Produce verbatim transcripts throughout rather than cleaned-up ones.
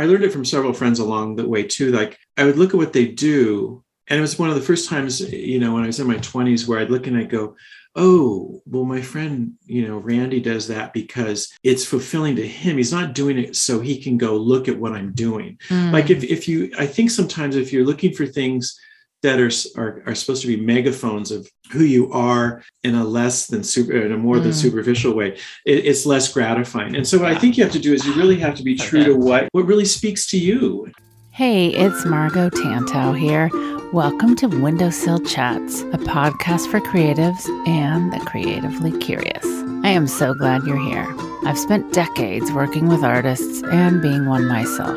I learned it from several friends along the way too. Like I would look at what they do. And it was one of the first times, you know, when I was in my twenties where I'd look and I'd go, oh, well, my friend, you know, Randy does that because it's fulfilling to him. He's not doing it so he can go look at what I'm doing. Mm. Like if if you, I think sometimes if you're looking for things that are, are are supposed to be megaphones of who you are in a less than super, in a more mm. than superficial way, it, it's less gratifying. And so what yeah. I think you have to do is you really have to be true okay. to what, what really speaks to you. Hey, it's Margot Tantau here. Welcome to Windowsill Chats, a podcast for creatives and the creatively curious. I am so glad you're here. I've spent decades working with artists and being one myself.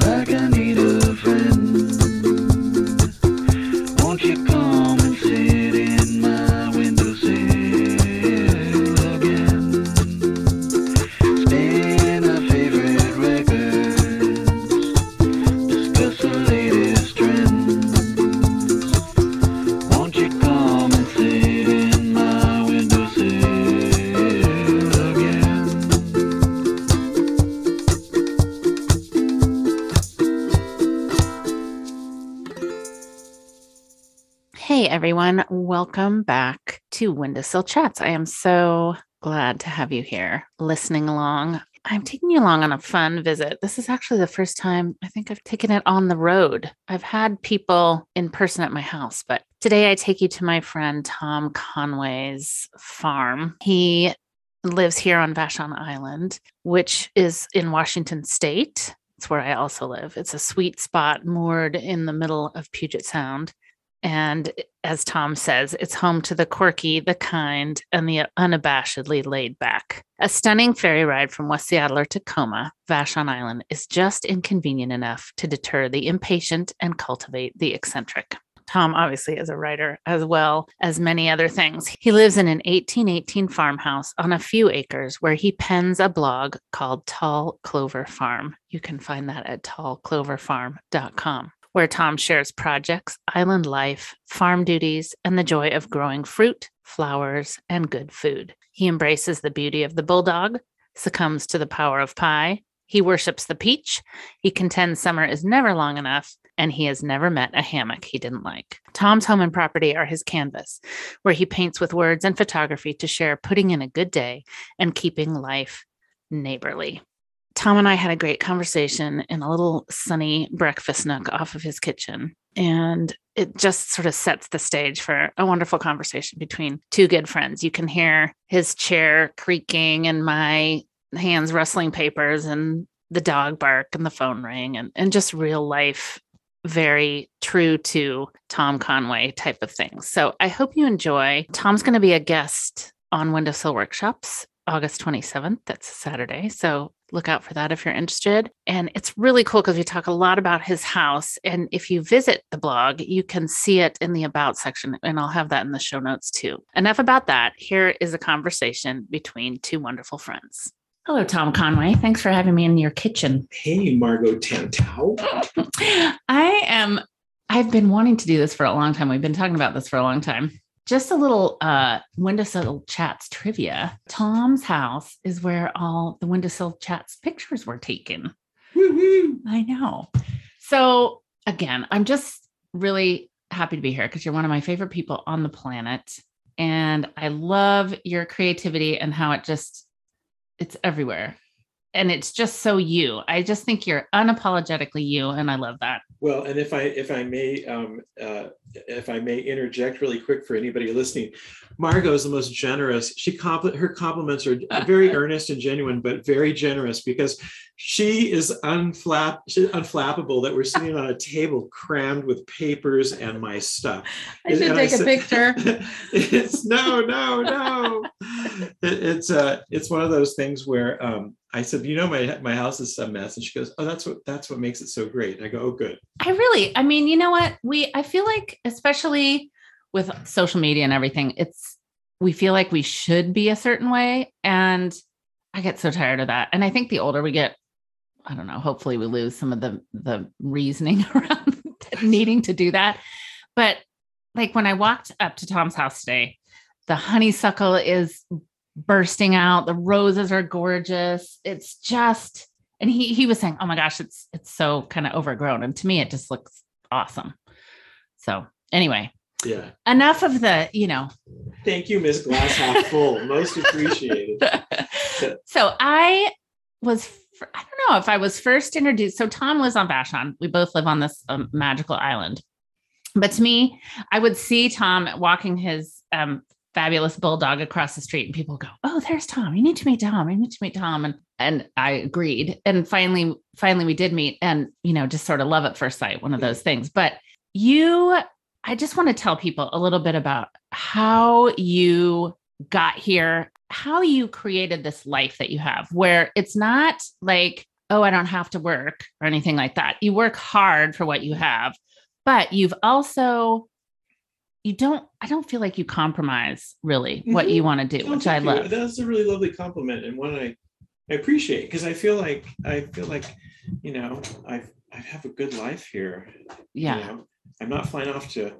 Like I need a friend. Won't you come and see? Everyone, welcome back to Windowsill Chats. I am so glad to have you here listening along. I'm taking you along on a fun visit. This is actually the first time I think I've taken it on the road. I've had people in person at my house, but today I take you to my friend Tom Conway's farm. He lives here on Vashon Island, which is in Washington State. It's where I also live. It's a sweet spot moored in the middle of Puget Sound. And as Tom says, it's home to the quirky, the kind, and the unabashedly laid back. A stunning ferry ride from West Seattle or Tacoma, Vashon Island is just inconvenient enough to deter the impatient and cultivate the eccentric. Tom obviously is a writer as well as many other things. He lives in an eighteen eighteen farmhouse on a few acres where he pens a blog called Tall Clover Farm. You can find that at tall clover farm dot com. Where Tom shares projects, island life, farm duties, and the joy of growing fruit, flowers, and good food. He embraces the beauty of the bulldog, succumbs to the power of pie, he worships the peach, he contends summer is never long enough, and he has never met a hammock he didn't like. Tom's home and property are his canvas, where he paints with words and photography to share putting in a good day and keeping life neighborly. Tom and I had a great conversation in a little sunny breakfast nook off of his kitchen, and it just sort of sets the stage for a wonderful conversation between two good friends. You can hear his chair creaking and my hands rustling papers and the dog bark and the phone ring and, and just real life, very true to Tom Conway type of things. So I hope you enjoy. Tom's going to be a guest on Windowsill Workshops, August twenty-seventh. That's Saturday. So look out for that if you're interested. And it's really cool because we talk a lot about his house. And if you visit the blog, you can see it in the About section. And I'll have that in the show notes too. Enough about that. Here is a conversation between two wonderful friends. Hello, Tom Conway. Thanks for having me in your kitchen. Hey, Margot Tantau. I am, I've been wanting to do this for a long time. We've been talking about this for a long time. Just a little uh, Windowsill Chats trivia. Tom's house is where all the Windowsill Chats pictures were taken. Woo-hoo. I know. So again, I'm just really happy to be here because you're one of my favorite people on the planet. And I love your creativity and how it just, it's everywhere. And it's just so you. I just think you're unapologetically you, and I love that. Well, and if I if I may um, uh, if I may interject really quick for anybody listening, Margot is the most generous. She compl- her compliments are very earnest and genuine, but very generous, because she is unflap- she's unflappable that we're sitting on a table crammed with papers and my stuff. I should and take I said, a picture. It's no, no, no. it, it's uh, it's one of those things where um, I said, you know, my my house is a mess, and she goes, oh, that's what that's what makes it so great. And I go, oh, good. I really, I mean, you know what? We I feel like, especially with social media and everything, it's we feel like we should be a certain way, and I get so tired of that. And I think the older we get, I don't know, hopefully we lose some of the, the reasoning around needing to do that. But like when I walked up to Tom's house today, the honeysuckle is bursting out. The roses are gorgeous. It's just, and he, he was saying, oh my gosh, it's, it's so kind of overgrown. And to me, it just looks awesome. So anyway, yeah. Enough of the, you know, thank you, Miss Glass Half Full. Most appreciated. So I was, I don't know if I was first introduced. So Tom lives on Vashon. We both live on this um, magical island. But to me, I would see Tom walking his um, fabulous bulldog across the street, and people go, oh, there's Tom. You need to meet Tom. You need to meet Tom. And and I agreed. And finally, finally we did meet, and, you know, just sort of love at first sight, one of those things. But you, I just want to tell people a little bit about how you got here, how you created this life that you have, where it's not like, oh, I don't have to work or anything like that. You work hard for what you have, but you've also, you don't, I don't feel like you compromise really mm-hmm. what you want to do, which I love. That's a really lovely compliment, and one I, I appreciate, because I feel like, I feel like, you know, I I have a good life here. Yeah. You know? I'm not flying off to,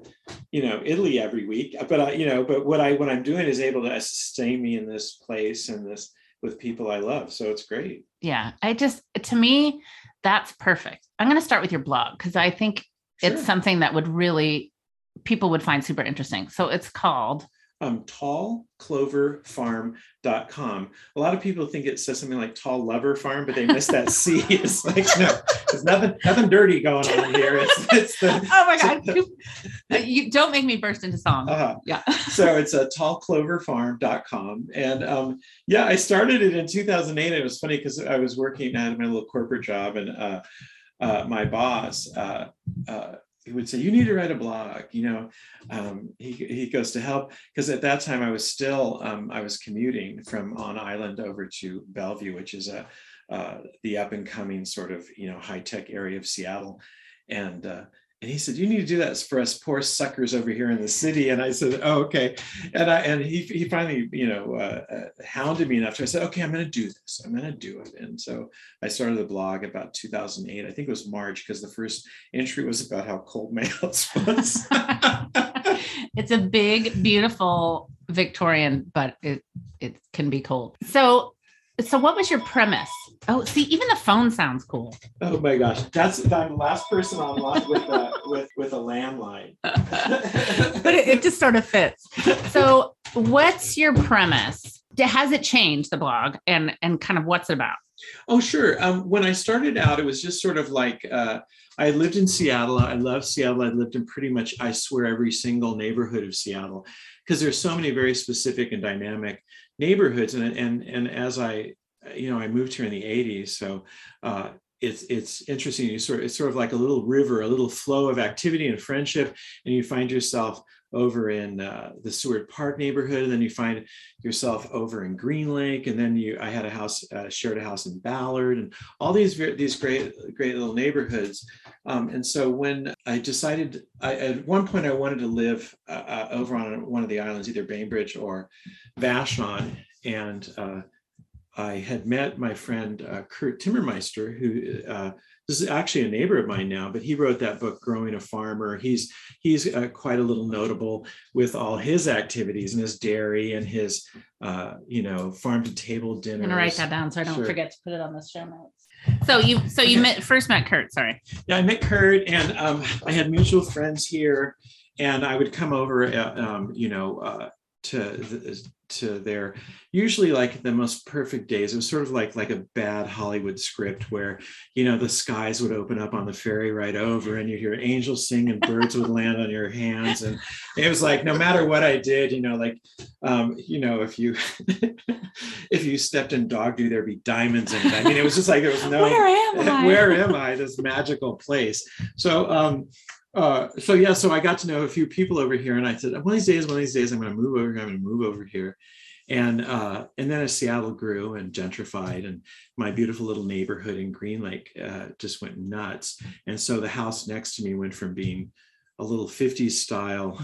you know, Italy every week, but I, you know, but what I, what I'm doing is able to sustain me in this place and this with people I love. So it's great. Yeah. I just, to me, that's perfect. I'm going to start with your blog, because I think sure. it's something that would really, people would find super interesting. So it's called um, tall clover farm dot com. A lot of people think it says something like Tall Lover Farm, but they miss that C. It's like, no, there's nothing, nothing dirty going on here. It's, it's the, oh my God. The, you don't make me burst into song. Uh-huh. Yeah. So it's a tall clover farm dot com. And, um, yeah, I started it in two thousand eight. It was funny because I was working at my little corporate job, and, uh, uh, my boss, uh, uh, he would say, you need to write a blog, you know, um, he, he goes to help. Cause at that time I was still, um, I was commuting from on island over to Bellevue, which is a, uh, the up and coming sort of, you know, high tech area of Seattle. And, uh, and he said, you need to do that for us poor suckers over here in the city. And I said, oh, okay. And I, and he, he finally, you know, uh, hounded me enough to, I said, okay, I'm going to do this. I'm going to do it. And so I started the blog about two thousand eight. I think it was March, because the first entry was about how cold my house was. It's a big, beautiful Victorian, but it, it can be cold. So So what was your premise? Oh, see, even the phone sounds cool. Oh my gosh. That's I'm the last person online with a, with, with a landline. But it, it just sort of fits. So what's your premise? Has it changed, the blog, and, and kind of what's it about? Oh, sure. Um, when I started out, it was just sort of like, uh, I lived in Seattle. I love Seattle. I lived in pretty much, I swear, every single neighborhood of Seattle, because there's so many very specific and dynamic neighborhoods. And, and, and as I, you know, I moved here in the eighties. So, uh, it's, it's interesting. You sort of, it's sort of like a little river, a little flow of activity and friendship. And you find yourself over in uh, the Seward Park neighborhood. And then you find yourself over in Green Lake. And then you, I had a house, uh, shared a house in Ballard, and all these, these great, great little neighborhoods. Um, and so when I decided, I, at one point I wanted to live uh, uh, over on one of the islands, either Bainbridge or Vashon. And uh, I had met my friend, uh, Kurt Timmermeister, who, uh, this is actually a neighbor of mine now, but he wrote that book, Growing a Farmer. He's he's uh, quite a little notable with all his activities and his dairy and his, uh, you know, farm to table dinners. I'm gonna write that down so I don't sure. forget to put it on the show notes. So you so you met, first met Kurt, sorry. Yeah, I met Kurt, and um, I had mutual friends here, and I would come over, uh, um, you know, uh, to the, to their usually like the most perfect days. It was sort of like like a bad Hollywood script where, you know, the skies would open up on the ferry right over and you'd hear angels sing and birds would land on your hands. And it was like, no matter what I did, you know, like, um, you know, if you, if you stepped in dog dew, there'd be diamonds. And I mean, it was just like, there was no, where am I? Where am I? This magical place. So, um, Uh, so yeah, so I got to know a few people over here, and I said, one of these days, one of these days, I'm going to move over here. I'm going to move over here, and uh, and then as Seattle grew and gentrified, and my beautiful little neighborhood in Green Lake uh, just went nuts, and so the house next to me went from being a little fifties style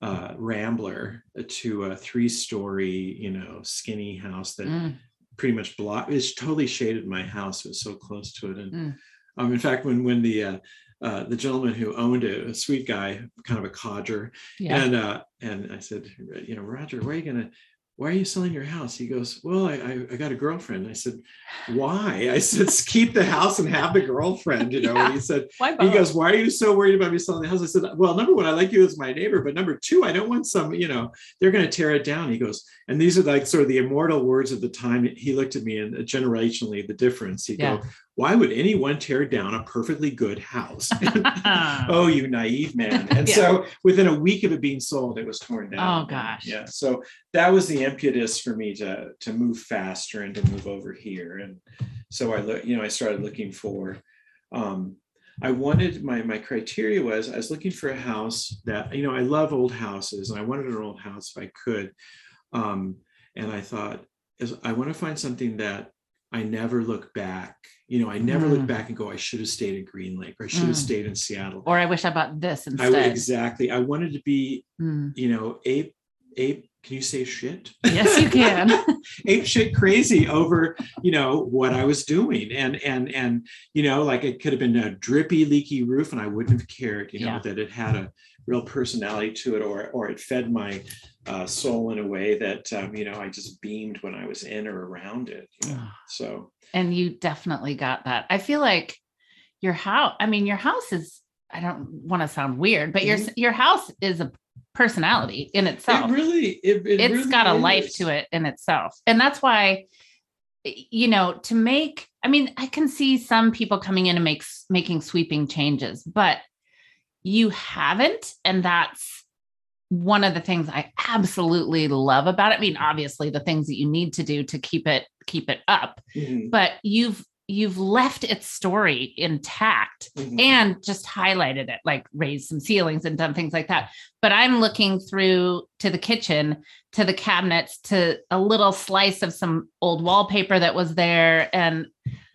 uh, rambler to a three-story, you know, skinny house that mm. pretty much blocked. It's totally shaded my house. It was so close to it, and mm. um, in fact, when when the uh, Uh, the gentleman who owned it, a sweet guy, kind of a codger. Yeah. And uh, and I said, you know, Roger, why are you gonna, why are you selling your house? He goes, well, I I, I got a girlfriend. I said, why? I said, keep the house and have the girlfriend, you know. Yeah. And he said, he goes, why are you so worried about me selling the house? I said, well, number one, I like you as my neighbor, but number two, I don't want some, you know, they're gonna tear it down. He goes, and these are like sort of the immortal words of the time. He looked at me and generationally the difference. He yeah. goes, why would anyone tear down a perfectly good house? Oh, you naive man. And yeah. so within a week of it being sold, it was torn down. Oh, gosh. Yeah. So that was the impetus for me to, to move faster and to move over here. And so I look, you know, I started looking for, um, I wanted, my, my criteria was, I was looking for a house that, you know, I love old houses and I wanted an old house if I could. Um, and I thought, I want to find something that I never look back. You know, I never mm. look back and go, I should have stayed in Green Lake, or I should mm. have stayed in Seattle. Or I wish I bought this instead. I, exactly. I wanted to be, mm. you know, ape, ape, can you say shit? Yes, you can. Ape shit crazy over, you know, what I was doing. And, and, and, you know, like it could have been a drippy, leaky roof and I wouldn't have cared, you know, yeah. that it had a real personality to it, or, or it fed my uh, soul in a way that, um, you know, I just beamed when I was in or around it. You know? So. And you definitely got that. I feel like your house, I mean, your house is, I don't want to sound weird, but your, your house is a personality in itself. It really, it, it it's really got a is. Life to it in itself. And that's why, you know, to make, I mean, I can see some people coming in and make, making sweeping changes, but you haven't. And that's one of the things I absolutely love about it. I mean, obviously the things that you need to do to keep it, keep it up, mm-hmm. but you've, you've left its story intact mm-hmm. and just highlighted it, like raised some ceilings and done things like that. But I'm looking through to the kitchen, to the cabinets, to a little slice of some old wallpaper that was there. And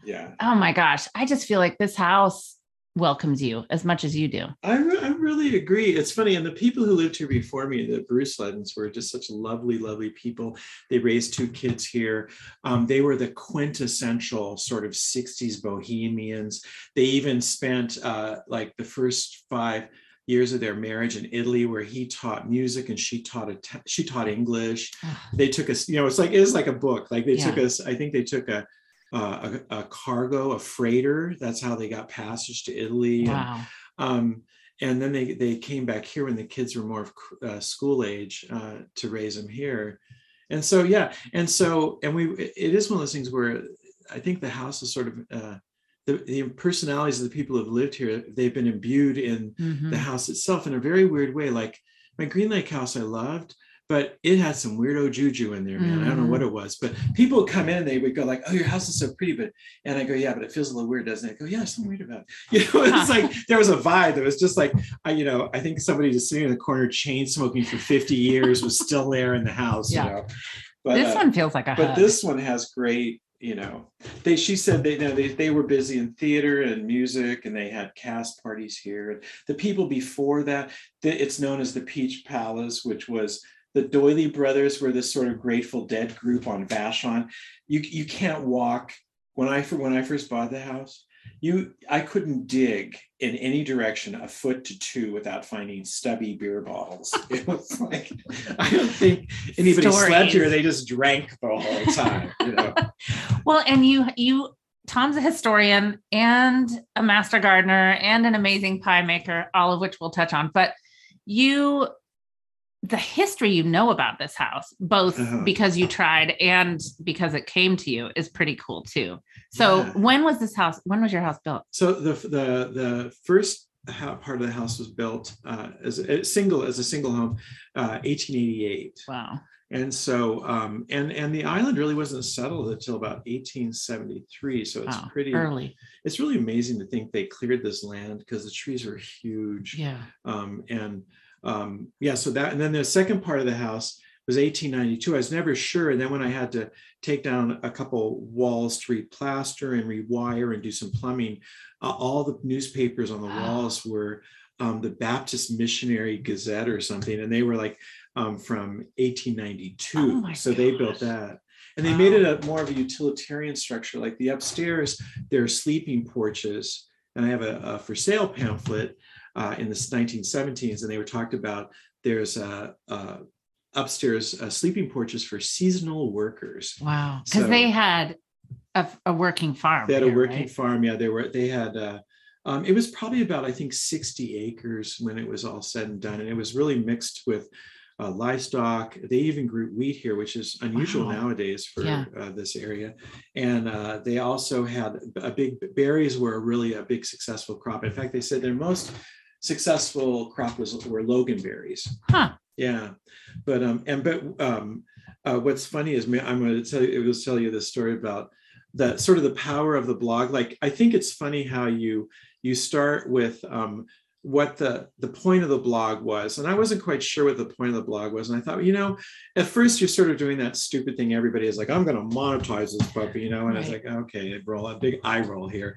yeah, oh my gosh, I just feel like this house welcomes you as much as you do. I, re- I really agree. It's funny. And the people who lived here before me, the Bruce Luddons, were just such lovely, lovely people. They raised two kids here. Um, they were the quintessential sort of sixties bohemians. They even spent uh, like the first five years of their marriage in Italy, where he taught music and she taught a, she taught English. They took us, you know, it's like, it was like a book. Like they yeah. took us, I think they took a, Uh, a, a cargo, a freighter. That's how they got passage to Italy. Wow. And, um, and then they they came back here when the kids were more of uh, school age uh, to raise them here. And so, yeah. And so, and we, it is one of those things where I think the house is sort of, uh, the, the personalities of the people who have lived here, they've been imbued in mm-hmm. the house itself in a very weird way. Like my Green Lake house I loved, but it had some weirdo juju in there, man. Mm. I don't know what it was, but people would come in and they would go like, oh, your house is so pretty, but, and I go, yeah, but it feels a little weird, doesn't it? I go, yeah, there's something weird about it. You know, it's like, there was a vibe that was just like, I, you know, I think somebody just sitting in the corner chain smoking for fifty years was still there in the house, yeah. you know. But, this uh, one feels like a But hug. This one has great, you know, they, she said they, you know, they, they were busy in theater and music and they had cast parties here. And the people before that, the, it's known as the Peach Palace, which was, the Doily brothers were this sort of Grateful Dead group on Vashon. You you can't walk. When I when I first bought the house, you I couldn't dig in any direction a foot to two without finding stubby beer bottles. It was like I don't think anybody Stories. Slept here. They just drank the whole time. You know? Well, and you you Tom's a historian and a master gardener and an amazing pie maker, all of which we'll touch on. But you. the history you know about this house, both uh-huh. because you tried and because it came to you, is pretty cool too. So yeah. when was this house, when was your house built? So the the the first part of the house was built uh, as a single, as a single home, uh, eighteen eighty-eight. Wow. And so, um, and, and the island really wasn't settled until about eighteen seventy-three. So it's wow, pretty early. It's really amazing to think they cleared this land because the trees were huge. Yeah. Um, and um, yeah, so that, and then the second part of the house was eighteen ninety-two. I was never sure. And then when I had to take down a couple walls to replaster and rewire and do some plumbing, uh, all the newspapers on the wow. walls were um, the Baptist Missionary Gazette or something. And they were like, Um, from eighteen ninety-two. Oh so gosh. They built that. And they wow. made it a more of a utilitarian structure. Like the upstairs, there are sleeping porches. And I have a, a for sale pamphlet uh, in the nineteen seventeens. And they were talked about, there's a, a upstairs uh, sleeping porches for seasonal workers. Wow. Because so they had a, a working farm. They had here, a working right? farm. Yeah, they were. They had... Uh, Um, it was probably about, I think, sixty acres when it was all said and done. And it was really mixed with uh, livestock. They even grew wheat here, which is unusual wow. nowadays for yeah. uh, this area. And uh, they also had a big, berries were really a big successful crop. In fact, they said their most successful crop was were loganberries. Huh. Yeah. But um and but um uh, what's funny is I'm going to tell you, it will tell you this story about the sort of the power of the blog. Like, I think it's funny how you you start with um, what the, the point of the blog was. And I wasn't quite sure what the point of the blog was. And I thought, well, you know, at first you're sort of doing that stupid thing. Everybody is like, I'm going to monetize this puppy, you know? And right. I was like, okay, I roll a big eye roll here.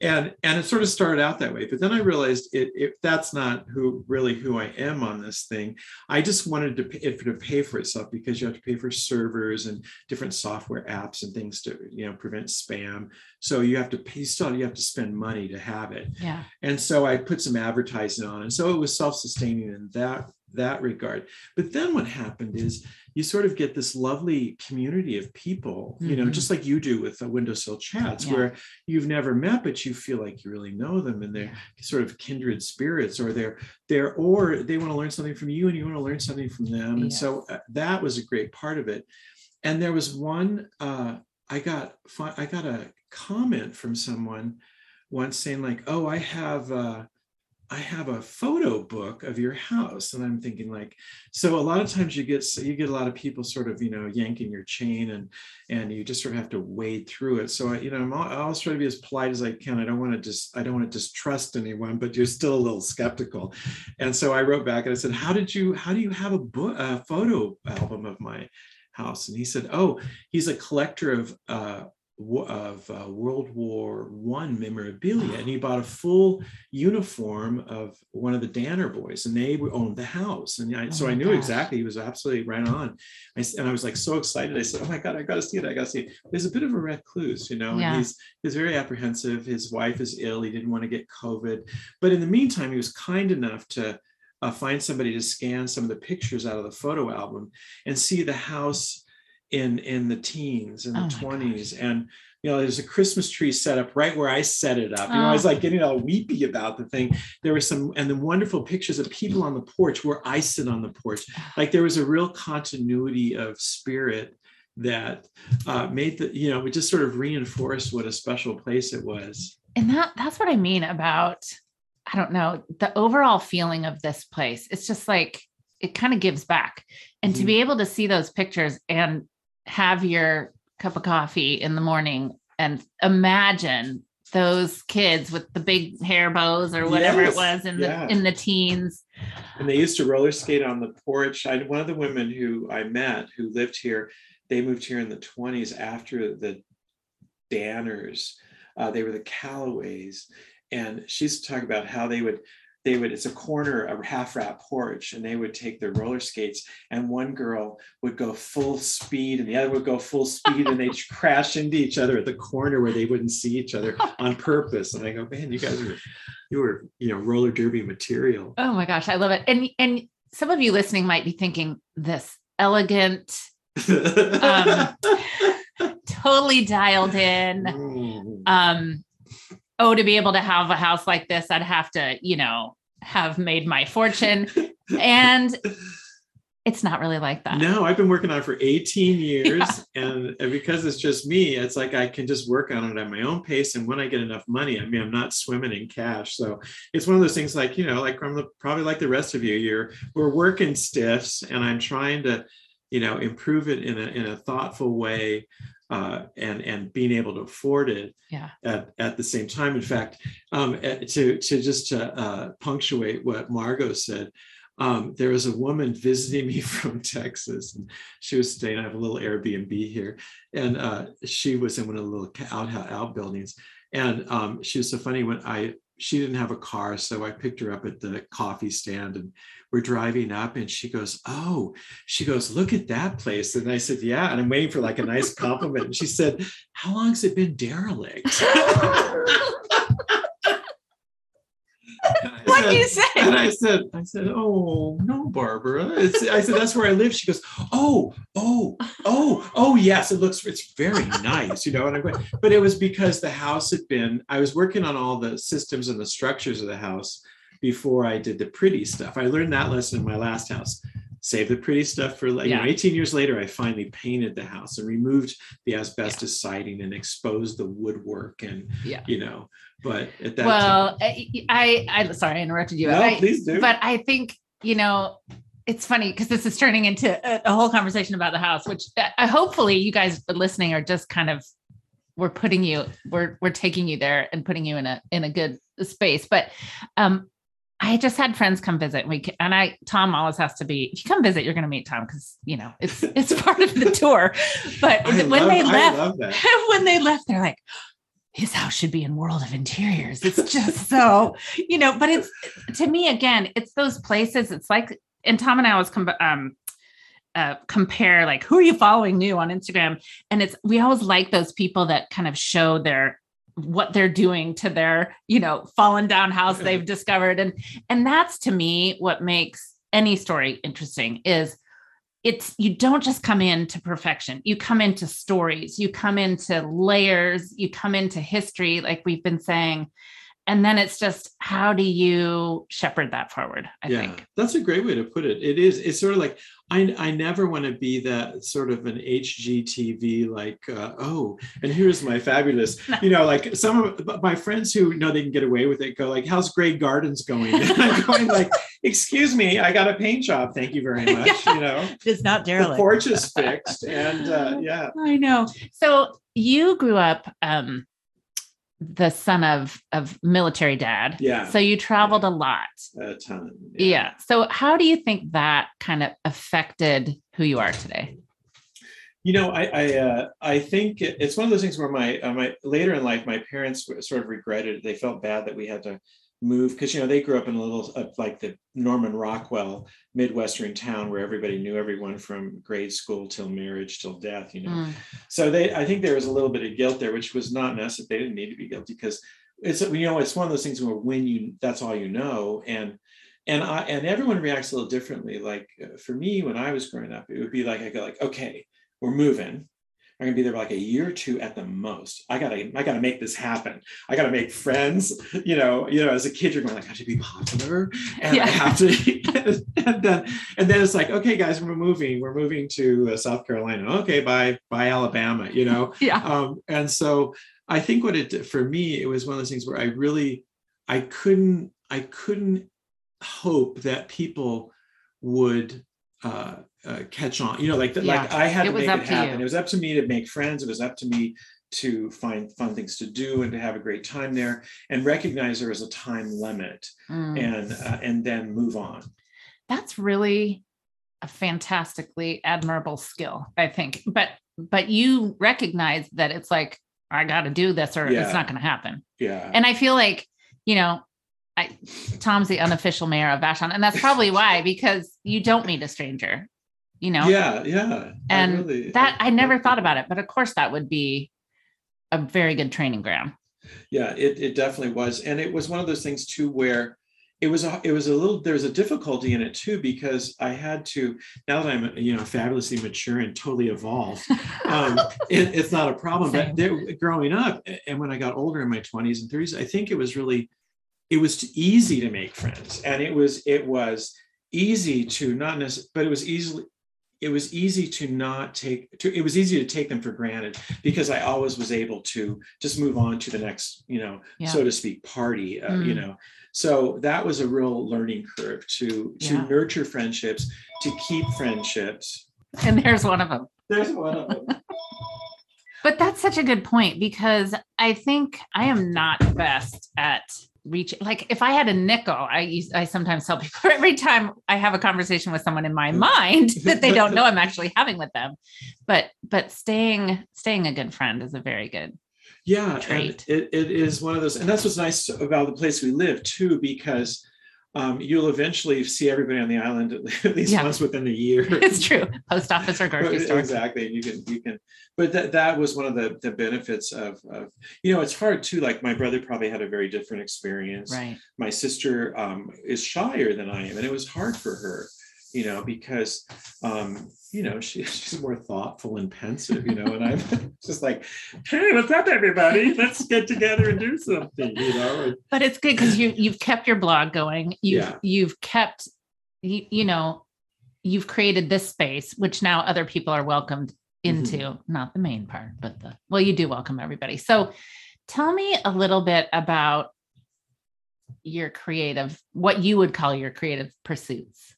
And, and it sort of started out that way. But then I realized it, it that's not who really who I am on this thing. I just wanted to pay, it to pay for itself, because you have to pay for servers and different software apps and things to, you know, prevent spam. So you have to pay, still you have to spend money to have it. Yeah. And so I put some advertising on. And so it was self-sustaining in that, that regard. But then what happened is you sort of get this lovely community of people, mm-hmm. you know, just like you do with the Windowsill Chats, yeah. where you've never met, but you feel like you really know them, and they're yeah. sort of kindred spirits, or they're there, or they want to learn something from you and you want to learn something from them. And yes. so that was a great part of it. And there was one, uh, I got, I got a comment from someone once saying like, oh, I have, uh, I have a photo book of your house. And I'm thinking like, so a lot of times you get, you get a lot of people sort of, you know, yanking your chain, and, and you just sort of have to wade through it. So I, you know, I'm all, I always try to be as polite as I can. I don't want to just, I don't want to distrust anyone, but you're still a little skeptical. And so I wrote back and I said, how did you, how do you have a book, a photo album of my house? And he said, oh, he's a collector of, uh, of uh, World War One memorabilia, and he bought a full uniform of one of the Danner boys, and they owned the house. And I, oh so I knew gosh. exactly, he was absolutely right on. I, and I was like so excited. I said, "Oh my God, I got to see it! I got to see it." There's a bit of a recluse, you know. Yeah. And he's he's very apprehensive. His wife is ill. He didn't want to get COVID, but in the meantime, he was kind enough to uh, find somebody to scan some of the pictures out of the photo album and see the house in in the teens and the twenties. And you know, there's a Christmas tree set up right where I set it up. You know, I was like getting all weepy about the thing. There were some, and the wonderful pictures of people on the porch where I sit on the porch. Like there was a real continuity of spirit that uh, made the, you know, we just sort of reinforced what a special place it was. And that that's what I mean about, I don't know, the overall feeling of this place. It's just like, it kind of gives back. And mm-hmm. to be able to see those pictures and have your cup of coffee in the morning and imagine those kids with the big hair bows or whatever yes, it was in yeah. the in the teens. And they used to roller skate on the porch. I, one of the women who I met who lived here, they moved here in the twenties after the Danners. Uh, they were the Callaways. And she used to talk about how they would They would, it's a corner, a half wrap porch, and they would take their roller skates, and one girl would go full speed and the other would go full speed, and they'd crash into each other at the corner where they wouldn't see each other on purpose. And I go, man, you guys were, you were, you know, roller derby material. Oh my gosh, I love it. And, and some of you listening might be thinking this elegant, um, totally dialed in, mm. um, oh, to be able to have a house like this, I'd have to, you know, have made my fortune. And it's not really like that. No, I've been working on it for eighteen years. Yeah. And, and because it's just me, it's like I can just work on it at my own pace. And when I get enough money, I mean, I'm not swimming in cash. So it's one of those things like, you know, like I'm the, probably like the rest of you, you're we're working stiffs and I'm trying to, you know, improve it in a in a thoughtful way. Uh, and and being able to afford it yeah. at, at the same time. In fact, um, to to just to uh, punctuate what Margot said, um, there was a woman visiting me from Texas, and she was staying. I have a little Airbnb here, and uh, she was in one of the little out outbuildings, and um, she was so funny when I. She didn't have a car, so I picked her up at the coffee stand and we're driving up and she goes, oh, she goes, look at that place. And I said, yeah. And I'm waiting for like a nice compliment. And she said, how long has it been derelict? What do you say? And I said, I said, oh, no, Barbara. It's, I said, that's where I live. She goes, oh, oh, oh, oh, yes. It looks, it's very nice, you know, and I went, but it was because the house had been, I was working on all the systems and the structures of the house before I did the pretty stuff. I learned that lesson in my last house. Save the pretty stuff for like, yeah. you know, eighteen years later, I finally painted the house and removed the asbestos yeah. siding and exposed the woodwork and, yeah. you know, but at that well, time. Well, I, I, sorry, I interrupted you. No, I, please do. But I think, you know, it's funny because this is turning into a, a whole conversation about the house, which I, hopefully you guys listening are just kind of, we're putting you, we're, we're taking you there and putting you in a, in a good space. But, um, I just had friends come visit. We and I, Tom always has to be, if you come visit, you're going to meet Tom. Cause you know, it's, it's part of the tour, but I when love, they left, when they left, they're like, his house should be in World of Interiors. It's just so, you know, but it's to me, again, it's those places. It's like, and Tom and I always come, um, uh, compare like, who are you following new on Instagram? And it's, we always like those people that kind of show their, what they're doing to their, you know, fallen down house they've discovered. And, and that's to me, what makes any story interesting is it's, you don't just come into perfection. You come into stories, you come into layers, you come into history, like we've been saying, and then it's just, how do you shepherd that forward? I yeah, think that's a great way to put it. It is, it's sort of like, I, I never want to be that sort of an H G T V, like, uh, oh, and here's my fabulous, you know, like some of my friends who know they can get away with it go like, how's Grey Gardens going? And I'm going like, excuse me, I got a paint job. Thank you very much. Yeah, you know, it's not derelict. The porch is fixed. And uh, yeah, I know. So you grew up, um, the son of, of military dad. Yeah. So you traveled yeah. a lot. A ton. Yeah. yeah. So how do you think that kind of affected who you are today? You know, I, I, uh, I think it's one of those things where my, uh, my later in life, my parents sort of regretted it. They felt bad that we had to move because, you know, they grew up in a little uh, like the Norman Rockwell Midwestern town where everybody knew everyone from grade school till marriage, till death, you know. Mm. So they, I think there was a little bit of guilt there, which was not necessary. They didn't need to be guilty because it's, you know, it's one of those things where when you, that's all you know. And, and I, and everyone reacts a little differently. Like uh, for me, when I was growing up, it would be like, I go like, okay, we're moving. I'm gonna be there for like a year or two at the most. I gotta, I gotta make this happen. I gotta make friends. You know, you know. As a kid, you're going like, I have to be popular, and yeah. I have to. and then, and then it's like, okay, guys, we're moving. We're moving to uh, South Carolina. Okay, bye, bye, Alabama. You know. Yeah. Um, and so I think what it did for me, it was one of those things where I really, I couldn't, I couldn't hope that people would. Uh, uh, catch on, you know, like, the, yeah. like I had it to make it happen. It was up to me to make friends. It was up to me to find fun things to do and to have a great time there and recognize there was a time limit mm. and, uh, and then move on. That's really a fantastically admirable skill, I think. But, but you recognize that it's like, I got to do this or yeah. it's not going to happen. Yeah. And I feel like, you know, I, Tom's the unofficial mayor of Vashon, and that's probably why, because you don't meet a stranger, you know? Yeah, yeah. And I really, that, I, I never I, thought about it, but of course that would be a very good training ground. Yeah, it it definitely was. And it was one of those things too, where it was, a, it was a little, there was a difficulty in it too, because I had to, now that I'm, you know, fabulously mature and totally evolved, um, it, it's not a problem, Same. But there, growing up, and when I got older in my twenties and thirties, I think it was really, it was easy to make friends. And it was, it was, easy to not necessarily, but it was easily, it was easy to not take, to, it was easy to take them for granted because I always was able to just move on to the next, you know, yeah. so to speak, party, uh, mm. you know. So that was a real learning curve to, to yeah. nurture friendships, to keep friendships. And there's one of them. There's one of them. But that's such a good point, because I think I am not the best at reaching. Like if I had a nickel, I use, I sometimes tell people every time I have a conversation with someone in my mind that they don't know I'm actually having with them. But but staying staying a good friend is a very good yeah, trait. And it, it is one of those. And that's what's nice about the place we live, too, because Um, you'll eventually see everybody on the island at least yeah. once within a year. It's true. Post office or grocery store. Exactly. You can, you can, but that, that was one of the, the benefits of, of, you know, it's hard too. Like my brother probably had a very different experience. Right. My sister um, is shyer than I am. And it was hard for her, you know, because, um, you know, she, she's more thoughtful and pensive, you know, and I'm just like, hey, what's up, everybody? Let's get together and do something, you know. But it's good because you, you've kept your blog going. You've, yeah. you've kept, you, you know, you've created this space, which now other people are welcomed into, mm-hmm. not the main part, but the, well, you do welcome everybody. So tell me a little bit about your creative, what you would call your creative pursuits.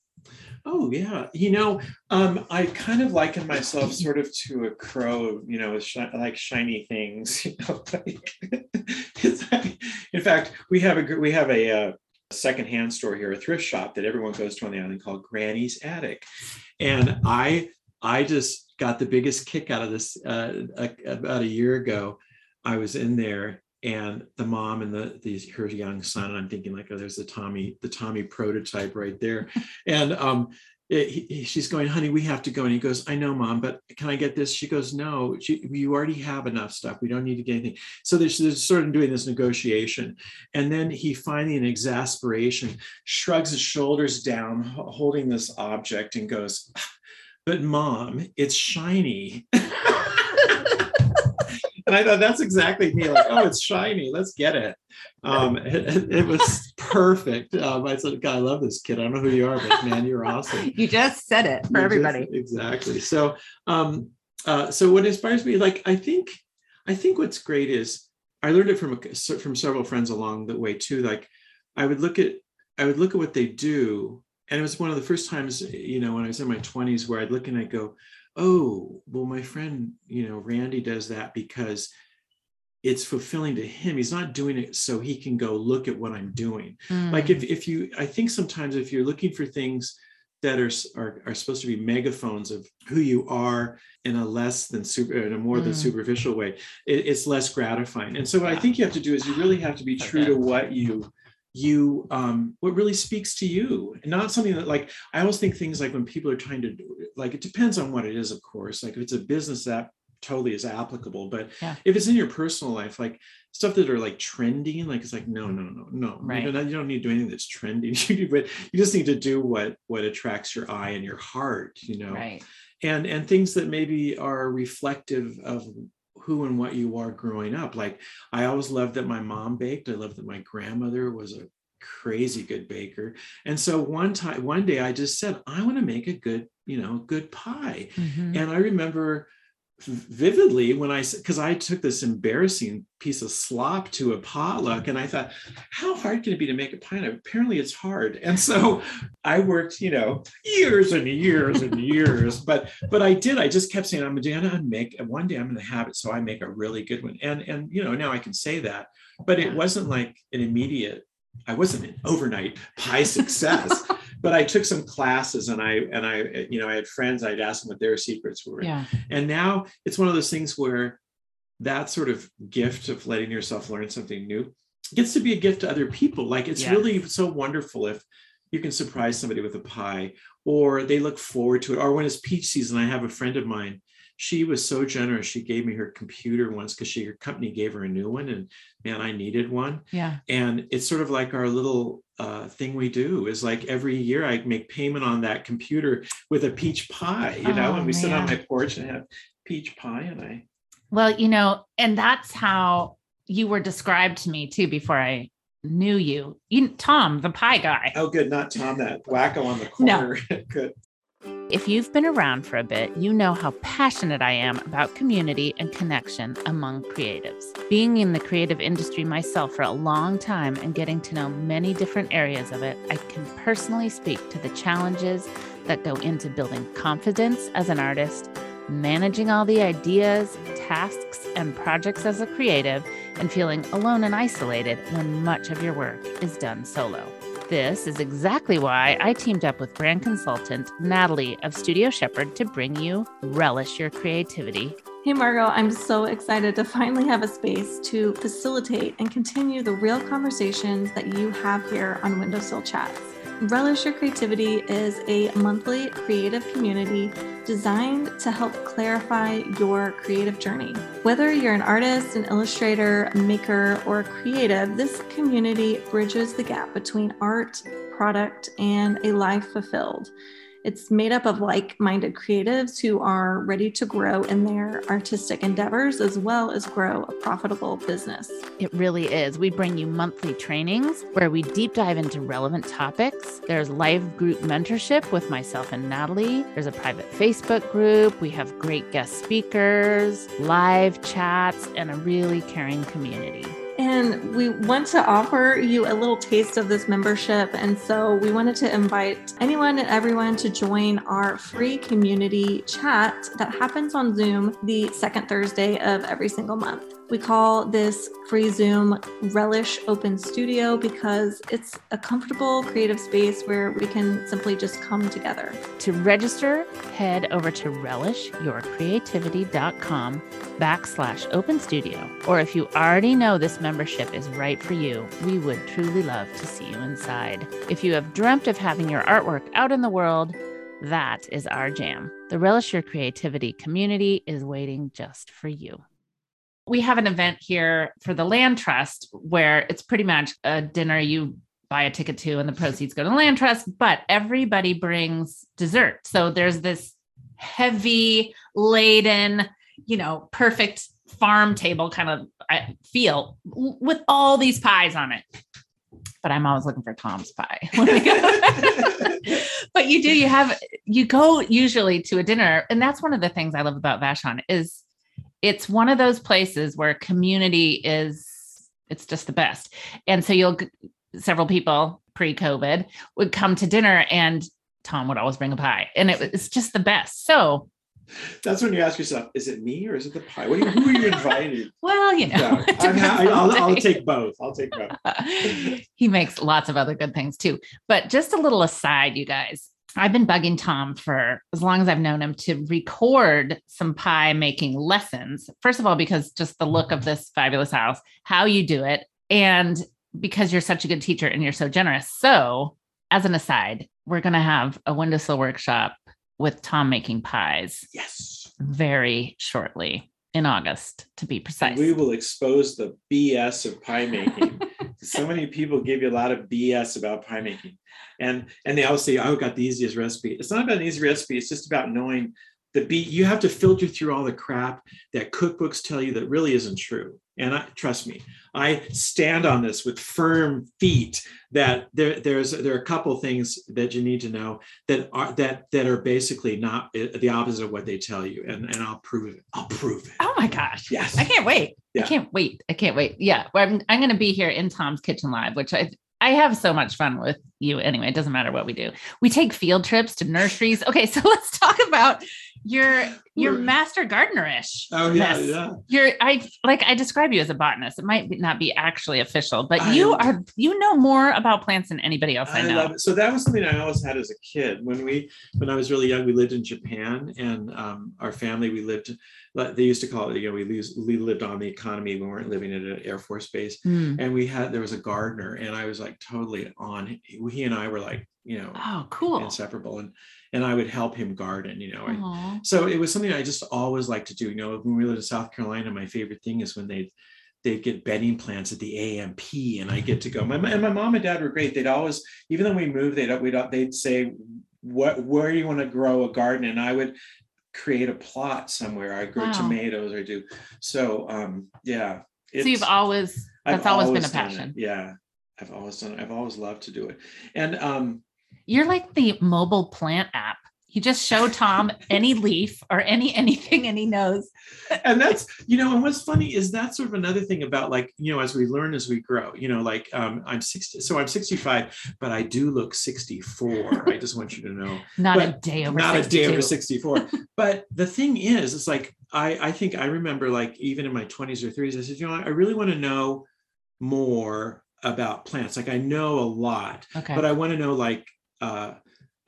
Oh, yeah. You know, um, I kind of liken myself sort of to a crow, you know, with shi- like shiny things. You know, like, it's like, in fact, we have a we have a uh, secondhand store here, a thrift shop that everyone goes to on the island called Granny's Attic. And I I just got the biggest kick out of this uh, a, about a year ago. I was in there. And the mom and the, the her young son, and I'm thinking like, oh, there's the Tommy, the Tommy prototype right there. And um, it, he, she's going, honey, we have to go. And he goes, I know, Mom, but can I get this? She goes, no, she, you already have enough stuff. We don't need to get anything. So there's, there's sort of doing this negotiation. And then he finally, in exasperation, shrugs his shoulders down, holding this object and goes, but Mom, it's shiny. And I thought, that's exactly me. Like, oh, it's shiny. Let's get it. Um, it, it was perfect. Um, I said, God, I love this kid. I don't know who you are, but man, you're awesome. You just said it for you everybody. Just, exactly. So, um, uh, so what inspires me, like, I think, I think what's great is I learned it from, from several friends along the way too. Like I would look at, I would look at what they do. And it was one of the first times, you know, when I was in my twenties where I'd look and I'd go, oh, well, my friend, you know, Randy does that because it's fulfilling to him. He's not doing it so he can go look at what I'm doing. Mm. Like if if you, I think sometimes if you're looking for things that are, are, are supposed to be megaphones of who you are in a less than super, in a more mm. than superficial way, it, it's less gratifying. And so what yeah. I think you have to do is you really have to be true okay. to what you you um what really speaks to you, not something that, like, I always think things like when people are trying to do it, like it depends on what it is, of course. Like if it's a business, that totally is applicable, but yeah. if it's in your personal life, like stuff that are like trendy, like it's like no no no no right. you don't, you don't need to do anything that's trendy. But you just need to do what what attracts your eye and your heart, you know, right. and and things that maybe are reflective of who and what you are growing up. Like I always loved that my mom baked. I loved that my grandmother was a crazy good baker. And so one time, one day I just said, I want to make a good, you know, good pie. Mm-hmm. And I remember vividly when I, because I took this embarrassing piece of slop to a potluck and I thought, how hard can it be to make a pie? And apparently it's hard. And so I worked, you know, years and years and years, but but I did, I just kept saying, I'm gonna make, one day I'm gonna have it, so I make a really good one. And and you know, now I can say that, but it wasn't like an immediate, I wasn't an overnight pie success. But I took some classes and I, and I, you know, I had friends, I'd ask them what their secrets were. Yeah. And now it's one of those things where that sort of gift of letting yourself learn something new gets to be a gift to other people. Like it's yes. really so wonderful if you can surprise somebody with a pie or they look forward to it. Or when it's peach season, I have a friend of mine. She was so generous. She gave me her computer once because she, her company gave her a new one, and man, I needed one. Yeah. And it's sort of like our little uh, thing we do is like every year I make payment on that computer with a peach pie, you oh, know, and we man. sit on my porch and have peach pie. And I, well, you know, and that's how you were described to me too, before I knew you. you. Tom, the pie guy. Oh, good. Not Tom, that wacko on the corner. No. Good. If you've been around for a bit, you know how passionate I am about community and connection among creatives. Being in the creative industry myself for a long time and getting to know many different areas of it, I can personally speak to the challenges that go into building confidence as an artist, managing all the ideas, tasks, and projects as a creative, and feeling alone and isolated when much of your work is done solo. This is exactly why I teamed up with brand consultant Natalie of Studio Shepherd to bring you Relish Your Creativity. Hey, Margot, I'm so excited to finally have a space to facilitate and continue the real conversations that you have here on Windowsill Chats. Relish Your Creativity is a monthly creative community designed to help clarify your creative journey. Whether you're an artist, an illustrator, a maker, or a creative, this community bridges the gap between art, product, and a life fulfilled. It's made up of like-minded creatives who are ready to grow in their artistic endeavors as well as grow a profitable business. It really is. We bring you monthly trainings where we deep dive into relevant topics. There's live group mentorship with myself and Natalie. There's a private Facebook group. We have great guest speakers, live chats, and a really caring community. And we want to offer you a little taste of this membership. And so we wanted to invite anyone and everyone to join our free community chat that happens on Zoom the second Thursday of every single month. We call this free Zoom Relish Open Studio because it's a comfortable creative space where we can simply just come together. To register, head over to relish your creativity dot com backslash open studio. Or if you already know this membership is right for you, we would truly love to see you inside. If you have dreamt of having your artwork out in the world, that is our jam. The Relish Your Creativity community is waiting just for you. We have an event here for the Land Trust where it's pretty much a dinner you buy a ticket to and the proceeds go to the Land Trust, but everybody brings dessert. So there's this heavy laden, you know, perfect farm table kind of feel with all these pies on it. But I'm always looking for Tom's pie. When we go. But you do, you have, you go usually to a dinner. And that's one of the things I love about Vashon is it's one of those places where community is, it's just the best. And so you'll, several people pre-COVID would come to dinner and Tom would always bring a pie and it was just the best. So that's when you ask yourself, is it me or is it the pie? What are you, who are you inviting? Well, you know, no, I'm, I, I'll, I'll take both. I'll take both. He makes lots of other good things too, but just a little aside, you guys, I've been bugging Tom for as long as I've known him to record some pie making lessons. First of all, because just the look of this fabulous house, how you do it, and because you're such a good teacher and you're so generous. So as an aside, we're going to have a Windowsill Workshop with Tom making pies. Yes. Very shortly in August, to be precise. We will expose the B S of pie making. So many people give you a lot of B S about pie making. And and they always say, oh, I've got the easiest recipe. It's not about an easy recipe. It's just about knowing the beat. You have to filter through all the crap that cookbooks tell you that really isn't true. And I, trust me, I stand on this with firm feet that there, there's, there are a couple things that you need to know that are, that, that are basically not the opposite of what they tell you. And, and I'll prove it. I'll prove it. Oh my gosh. Yes. I can't wait. Yeah. I can't wait. I can't wait. Yeah. I'm, I'm going to be here in Tom's Kitchen Live, which I, I have so much fun with you. Anyway, it doesn't matter what we do. We take field trips to nurseries. Okay. So let's talk about your, your master gardener-ish. Oh yeah. yeah. You're, I like, I describe you as a botanist. It might not be actually official, but I, you are, you know more about plants than anybody else I, I know. Love it. So that was something I always had as a kid. When we, when I was really young, we lived in Japan and um, our family, we lived, they used to call it, you know, we, lose, we lived on the economy. We weren't living in an Air Force base. Mm. And we had, there was a gardener and I was like totally on, he and I were like, you know, oh, cool. Inseparable. And, and I would help him garden, you know, and so it was something I just always liked to do. You know, when we lived in South Carolina, my favorite thing is when they, they'd get bedding plants at the A M P and I get to go, my, and my mom and dad were great. They'd always, even though we moved, they'd, we'd, they'd say, what, where do you want to grow a garden? And I would create a plot somewhere. I grow wow. tomatoes or do. So, um, yeah. So you've always, that's I've always been a passion. It, yeah. I've always done. I've always loved to do it. And um, you're like the mobile plant app. You just show Tom any leaf or any anything, and he knows. And that's, you know, and what's funny is that's sort of another thing about, like, you know, as we learn, as we grow, you know, like um, I'm sixty, so I'm sixty-five, but I do look sixty-four. I just want you to know. Not but a day over. Not sixty-two. A day over sixty-four. But the thing is, it's like I, I think I remember, like, even in my twenties or thirties, I said, you know, I really want to know more about plants. Like, I know a lot, okay, but I want to know, like, uh,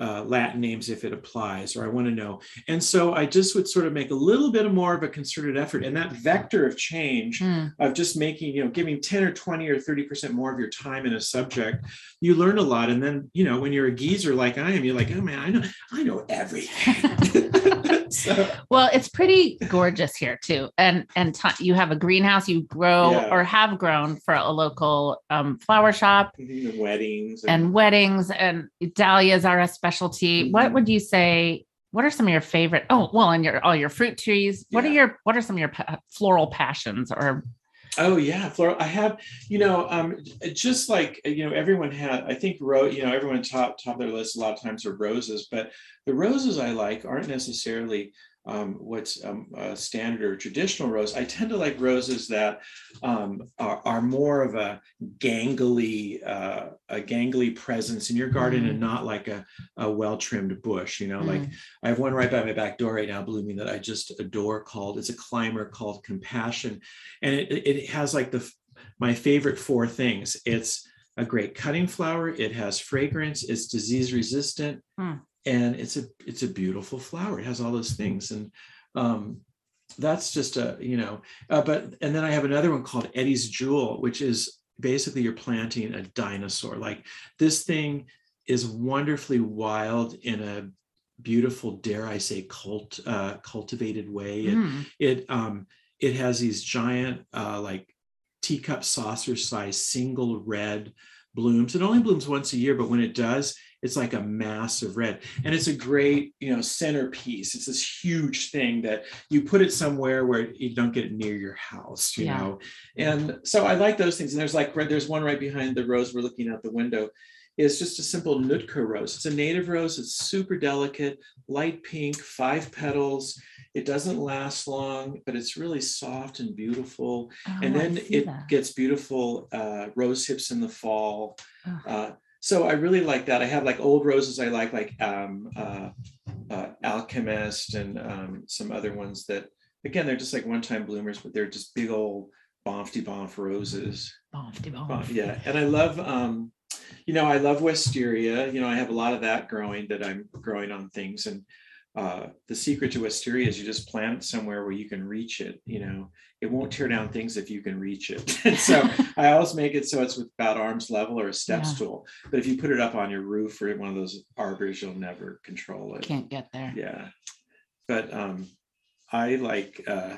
Uh, Latin names if it applies, or I want to know. And so I just would sort of make a little bit more of a concerted effort. And that vector of change mm. of just making, you know, giving ten or twenty or thirty percent more of your time in a subject, you learn a lot. And then, you know, when you're a geezer like I am, you're like, oh man, I know, I know everything. So. Well, it's pretty gorgeous here too. And, and t- you have a greenhouse, you grow yeah. or have grown for a local um, flower shop, and weddings and-, and weddings and dahlias are a special specialty. What would you say, what are some of your favorite, oh, well, and your, all your fruit trees, what yeah. are your, what are some of your pa- floral passions or? Oh yeah. Floral. I have, you know, um, just like, you know, everyone had, I think, wrote, you know, everyone top, top their list a lot of times are roses, but the roses I like aren't necessarily um, what's um, a standard or traditional rose. I tend to like roses that um, are, are more of a gangly, uh, a gangly presence in your garden mm. and not like a, a well-trimmed bush, you know, mm. like I have one right by my back door right now blooming that I just adore called, it's a climber called Compassion. And it, it has like the, my favorite four things. It's a great cutting flower. It has fragrance. It's disease resistant. Mm. And it's a it's a beautiful flower. It has all those things, and um, that's just a you know. Uh, but and then I have another one called Eddie's Jewel, which is basically you're planting a dinosaur. Like this thing is wonderfully wild in a beautiful, dare I say, cult uh, cultivated way. It mm. it um, it has these giant uh, like teacup saucer size single red blooms. It only blooms once a year, but when it does, it's like a mass of red, and it's a great, you know, centerpiece. It's this huge thing that you put it somewhere where you don't get it near your house, you yeah. know? And so I like those things. And there's like, there's one right behind the rose we're looking out the window. It's just a simple Nootka rose. It's a native rose. It's super delicate, light pink, five petals. It doesn't last long, but it's really soft and beautiful. Oh, and then it that. gets beautiful uh, rose hips in the fall. Oh. Uh, So I really like that. I have like old roses I like, like um, uh, uh, Alchemist and um, some other ones that, again, they're just like one-time bloomers, but they're just big old bonf-de-bonf roses. Bonf-de-bonf. Bonf, yeah. And I love, um, you know, I love wisteria. You know, I have a lot of that growing that I'm growing on things. And uh, the secret to wisteria is you just plant it somewhere where you can reach it. You know, it won't tear down things if you can reach it. And so I always make it so it's about arm's level or a step yeah. stool. But if you put it up on your roof or in one of those arbors, you'll never control it. Can't get there. Yeah. But um, I like, uh,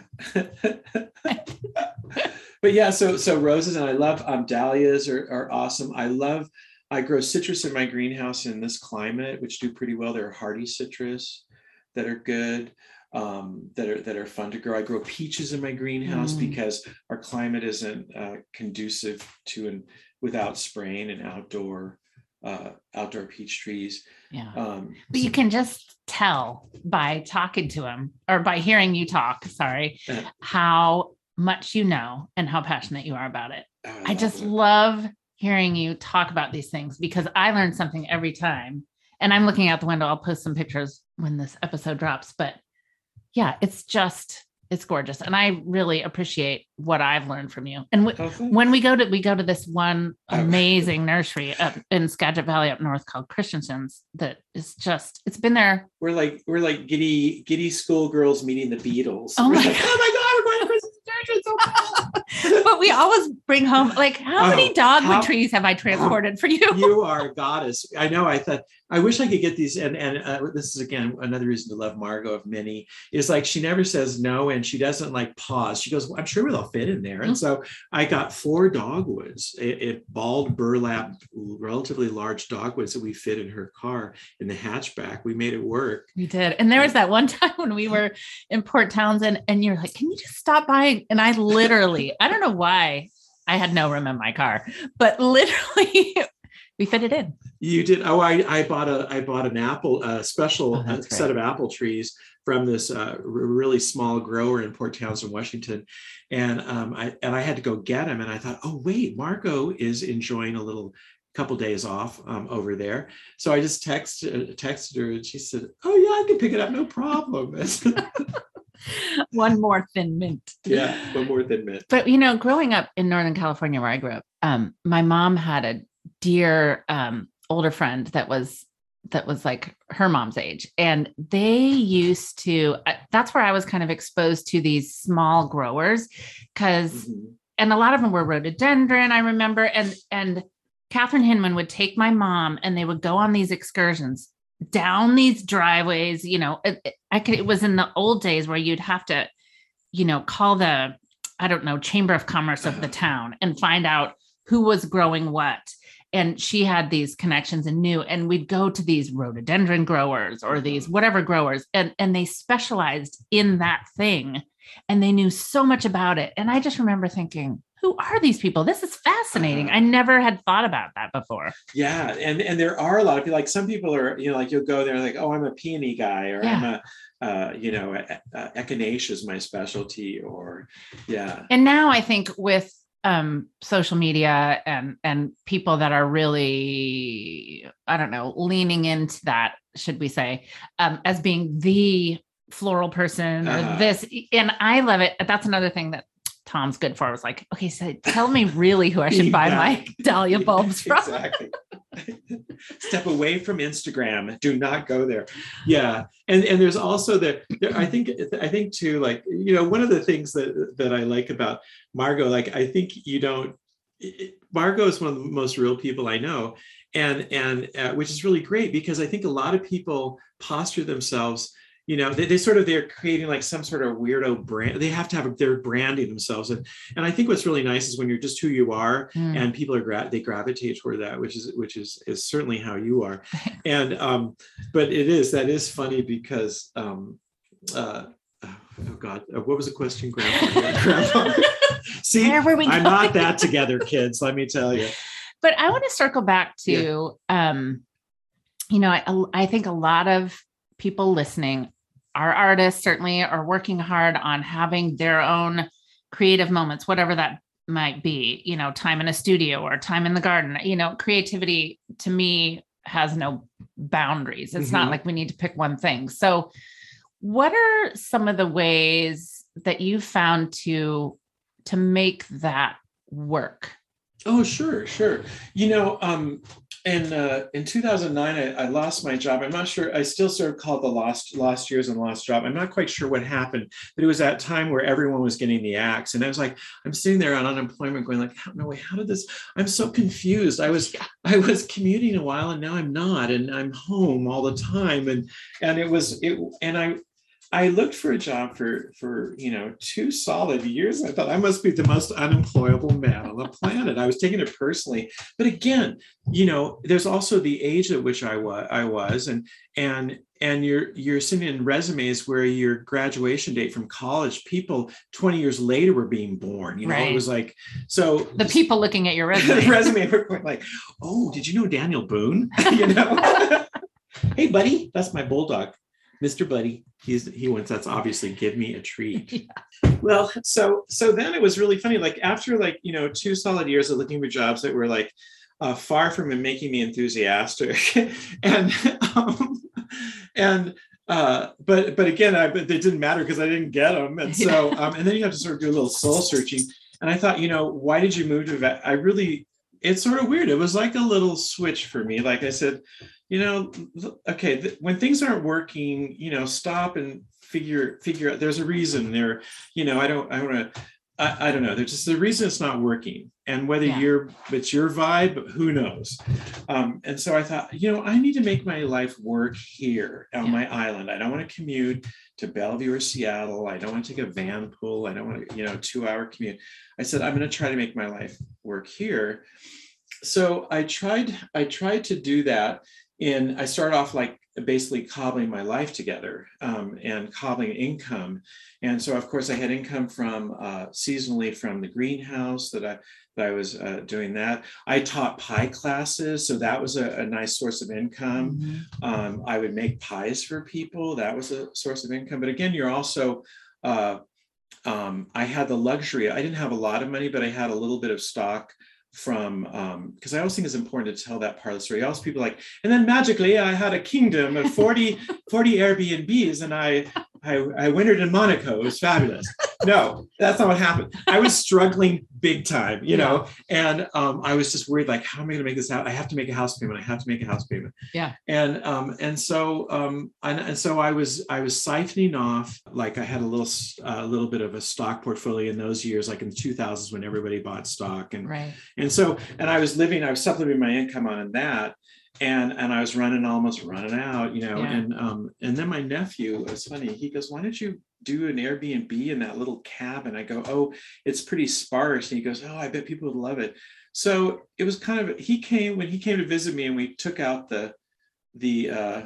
but yeah, so so roses, and I love um, dahlias are, are awesome. I love, I grow citrus in my greenhouse in this climate, which do pretty well. They're hardy citrus that are good, um, that are that are fun to grow. I grow peaches in my greenhouse mm. because our climate isn't uh, conducive to and without spraying and outdoor uh, outdoor peach trees. Yeah, um, but you can just tell by talking to him or by hearing you talk. Sorry, uh, how much you know and how passionate you are about it. I, love I just it. love hearing you talk about these things because I learn something every time. And I'm looking out the window. I'll post some pictures when this episode drops, but yeah, it's just, it's gorgeous. And I really appreciate what I've learned from you. And w- okay. when we go to, we go to this one amazing nursery up in Skagit Valley up north called Christensen's that is just, it's been there. We're like, we're like giddy, giddy schoolgirls meeting the Beatles. Oh my, like, God. Oh my God. We're going to Christensen's Church. It's so cool. But we always bring home, like, how oh, many dogwood how, trees have I transported for you? You are a goddess. I know. I thought, I wish I could get these. And and uh, this is, again, another reason to love Margot of many is like, she never says no. And she doesn't like pause. She goes, well, I'm sure we'll all fit in there. Mm-hmm. And so I got four dogwoods, a, a bald burlap, relatively large dogwoods that we fit in her car in the hatchback. We made it work. We did. And there was that one time when we were in Port Townsend and you're like, can you just stop by? And I literally, I don't know why I had no room in my car, but literally we fit it in. You did. Oh, I, I bought a, I bought an apple, a special oh, uh, set of apple trees from this uh, really small grower in Port Townsend, Washington. And um, I, and I had to go get them. And I thought, oh, wait, Margot is enjoying a little couple days off um, over there. So I just text, uh, texted her and she said, oh yeah, I can pick it up. No problem. One more thin mint. Yeah. One more thin mint. But you know, growing up in Northern California where I grew up, um, my mom had a dear um, older friend that was, that was like her mom's age. And they used to, uh, that's where I was kind of exposed to these small growers. Cause, mm-hmm. and a lot of them were rhododendron, I remember. And, and Catherine Hinman would take my mom and they would go on these excursions down these driveways. You know, it, I could, it was in the old days where you'd have to, you know, call the, I don't know, Chamber of Commerce of the town and find out who was growing what. And she had these connections and knew, and we'd go to these rhododendron growers or these whatever growers, and, and they specialized in that thing and they knew so much about it. And I just remember thinking, who are these people? This is fascinating. Uh, I never had thought about that before. Yeah. And, and there are a lot of people, like some people are, you know, like you'll go there and like, oh, I'm a peony guy, or yeah. I'm a, uh, you know, a, a echinacea is my specialty, or yeah. And now I think with um, social media and, and people that are really, I don't know, leaning into that, should we say, um, as being the floral person or uh, this, and I love it. That's another thing that Tom's good for. I was like, okay, so tell me really who I should buy yeah. my dahlia bulbs from. Exactly. Step away from Instagram. Do not go there. Yeah. And and there's also the, there, I think, I think too, like, you know, one of the things that, that I like about Margot, like, I think you don't, it, Margot is one of the most real people I know. And, and uh, which is really great, because I think a lot of people posture themselves, you know, they, they sort of, they're creating like some sort of weirdo brand. They have to have, they're branding themselves. And, and I think what's really nice is when you're just who you are mm. and people are, gra- they gravitate toward that, which is, which is, is certainly how you are. And, um, but it is, that is funny because, um, uh, oh God, what was the question? Grandpa, Grandpa. See, where were we I'm going? Not that together, kids, let me tell you. But I want to circle back to, yeah. um, you know, I, I think a lot of people listening, our artists certainly are working hard on having their own creative moments, whatever that might be, you know, time in a studio or time in the garden. You know, creativity to me has no boundaries. It's mm-hmm. not like we need to pick one thing. So what are some of the ways that you found to, to make that work? Oh, sure. Sure. You know, um, And uh, in two thousand nine, I, I lost my job. I'm not sure. I still sort of call the lost lost years and lost job. I'm not quite sure what happened, but it was that time where everyone was getting the axe. And I was like, I'm sitting there on unemployment going like, no way, how did this? I'm so confused. I was I was commuting a while and now I'm not. And I'm home all the time. And and it was it. And I I looked for a job for, for, you know, two solid years. I thought I must be the most unemployable man on the planet. I was taking it personally, but again, you know, there's also the age at which I was, I was, and, and, and you're, you're sending in resumes where your graduation date from college, people twenty years later were being born, you know, right. It was like, so the people looking at your resume, the resume were like, oh, did you know Daniel Boone? You know, hey buddy, that's my bulldog. Mister Buddy, he's, he wants, that's obviously give me a treat. Yeah. Well, so, so then it was really funny. Like after like, you know, two solid years of looking for jobs that were like uh, far from making me enthusiastic and, um, and, Uh, but, but again, I, but they didn't matter because I didn't get them. And so, um, and then you have to sort of do a little soul searching. And I thought, you know, why did you move to that? I really, it's sort of weird. It was like a little switch for me. Like I said, you know, okay, th- when things aren't working, you know, stop and figure, figure out, there's a reason there, you know, I don't, I want to, I, I don't know. There's just the reason it's not working, and whether yeah. you're, it's your vibe, who knows? Um, and so I thought, you know, I need to make my life work here on yeah. my island. I don't want to commute to Bellevue or Seattle. I don't want to take a van pool. I don't want to, you know, two hour commute. I said, I'm going to try to make my life work here. So I tried, I tried to do that. in, I started off like basically cobbling my life together um, and cobbling income. And so, of course, I had income from uh, seasonally from the greenhouse that I that I was uh, doing that. I taught pie classes, so that was a, a nice source of income. Mm-hmm. Um, I would make pies for people. That was a source of income. But again, you're also, uh, um, I had the luxury. I didn't have a lot of money, but I had a little bit of stock from um because I always think it's important to tell that part of the story. Also, people like, and then magically I had a kingdom of forty Airbnbs and I, I I wintered in Monaco. It was fabulous. No, that's not what happened. I was struggling big time, you yeah. know, and um I was just worried, like, how am I gonna make this out? I have to make a house payment. I have to make a house payment. Yeah. And um and so um and, and so I was I was siphoning off, like I had a little a uh, little bit of a stock portfolio in those years, like in the two thousands when everybody bought stock and right. And so, and I was living, I was supplementing my income on that. And, and I was running, almost running out, you know, yeah. and, um, and then my nephew, it was funny. He goes, why don't you do an Airbnb in that little cabin? I go, oh, it's pretty sparse. And he goes, oh, I bet people would love it. So it was kind of, he came, when he came to visit me and we took out the, the, uh,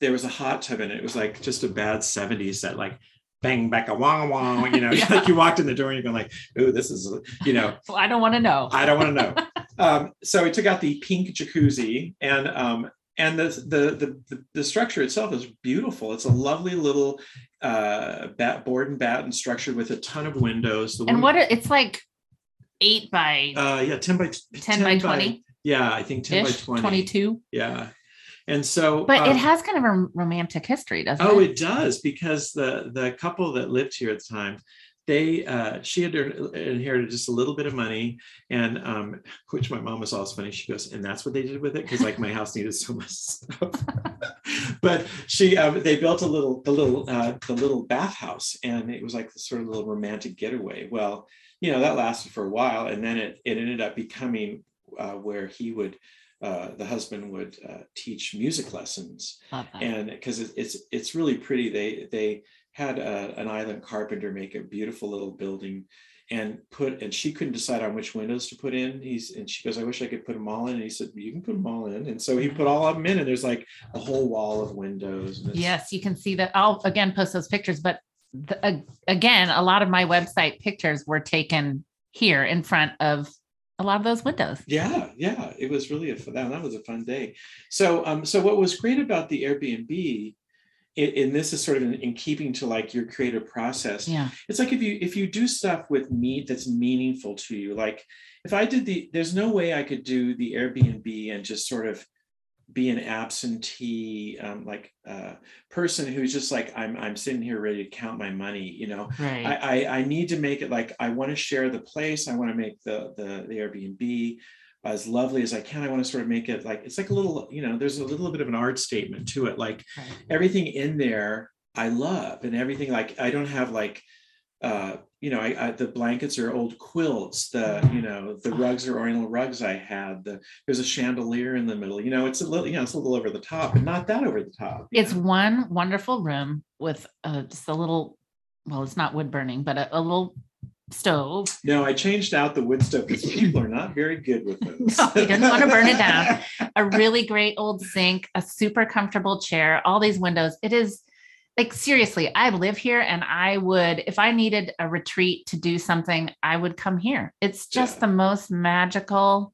there was a hot tub in it. It was like just a bad seventies that like, bang, back a wong wong, you know, yeah. like you walked in the door and you're going like, oh, this is, you know. Well, I don't want to know. I don't want to know. Um, so we took out the pink jacuzzi and um, and the, the the the structure itself is beautiful. It's a lovely little uh, bat, board and batten structure with a ton of windows. The and window, what it's like eight by uh, yeah ten by ten, ten by twenty. Yeah, I think ten ish, by twenty. Twenty-two. Yeah. And so, but um, it has kind of a romantic history, doesn't it? Oh, it does, because the the couple that lived here at the time, they uh, she had inherited just a little bit of money, and um, which my mom was always funny. She goes, and that's what they did with it, because like my house needed so much stuff. But she um, they built a little the little uh, the little bathhouse, and it was like this sort of little romantic getaway. Well, you know, that lasted for a while, and then it it ended up becoming uh, where he would. Uh, the husband would uh, teach music lessons, okay. And because it, it's it's really pretty. They they had a, an island carpenter make a beautiful little building, and put and she couldn't decide on which windows to put in. He's and she goes, I wish I could put them all in. And he said, you can put them all in. And so he put all of them in, and there's like a whole wall of windows. And yes, you can see that. I'll again post those pictures, but the, uh, again, a lot of my website pictures were taken here in front of. A lot of those windows. Yeah, yeah, it was really a fun. That was a fun day. So, um, so what was great about the Airbnb, it, and this is sort of in, in keeping to like your creative process. Yeah, it's like if you if you do stuff with meat that's meaningful to you. Like if I did the, there's no way I could do the Airbnb and just sort of be an absentee um, like uh, person who's just like I'm I'm sitting here ready to count my money, you know. Right. I, I I need to make it like I want to share the place. I want to make the the the Airbnb as lovely as I can. I want to sort of make it like it's like a little, you know, there's a little bit of an art statement to it. Like right. Everything in there I love, and everything like I don't have like. Uh, you know, I, I, the blankets are old quilts, the, you know, the rugs are oriental rugs I had, the, there's a chandelier in the middle, you know, it's a little, you know, it's a little over the top, but not that over the top. It's know? One wonderful room with uh, just a little, well, it's not wood burning, but a, a little stove. No, I changed out the wood stove because people are not very good with those. No, they didn't want to burn it down. A really great old sink, a super comfortable chair, all these windows. It is like, seriously, I live here and I would, if I needed a retreat to do something, I would come here. It's just yeah. the most magical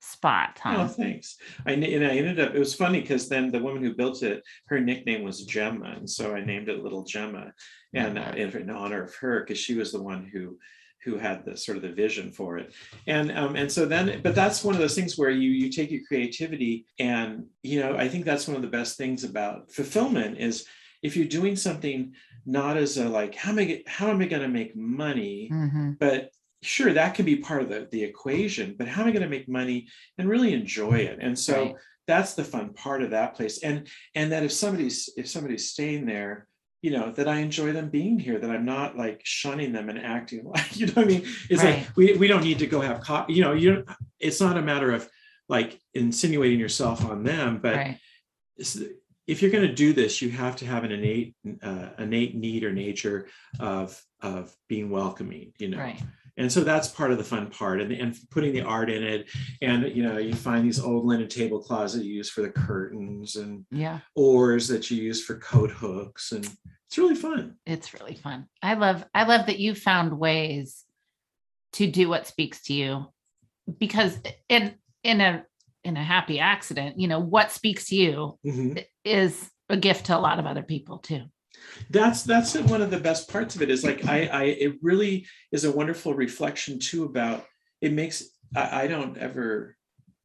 spot. Huh? Oh, thanks. I, and I ended up, it was funny because then the woman who built it, her nickname was Gemma. And so I named it Little Gemma and yeah. uh, in honor of her, because she was the one who who had the sort of the vision for it. And um, and so then, but that's one of those things where you you take your creativity and, you know, I think that's one of the best things about fulfillment is, if you're doing something not as a like, how am I, how am I going to make money? Mm-hmm. But sure, that can be part of the, the equation, but how am I going to make money and really enjoy it? And so right. that's the fun part of that place. And, and that if somebody's, if somebody's staying there, you know, that I enjoy them being here, that I'm not like shunning them and acting like, you know what I mean? It's right. like, we, we don't need to go have coffee, you know, you don't, it's not a matter of like insinuating yourself on them, but right. it's, if you're going to do this, you have to have an innate, uh, innate need or nature of, of being welcoming, you know, right. And so that's part of the fun part, and, and putting the art in it. And, you know, you find these old linen tablecloths that you use for the curtains, and yeah. oars that you use for coat hooks. And it's really fun. It's really fun. I love, I love that you found ways to do what speaks to you, because in, in a, in a happy accident, you know, what speaks to you mm-hmm. is a gift to a lot of other people too. That's that's one of the best parts of it, is like I, I it really is a wonderful reflection too about it makes I, I don't ever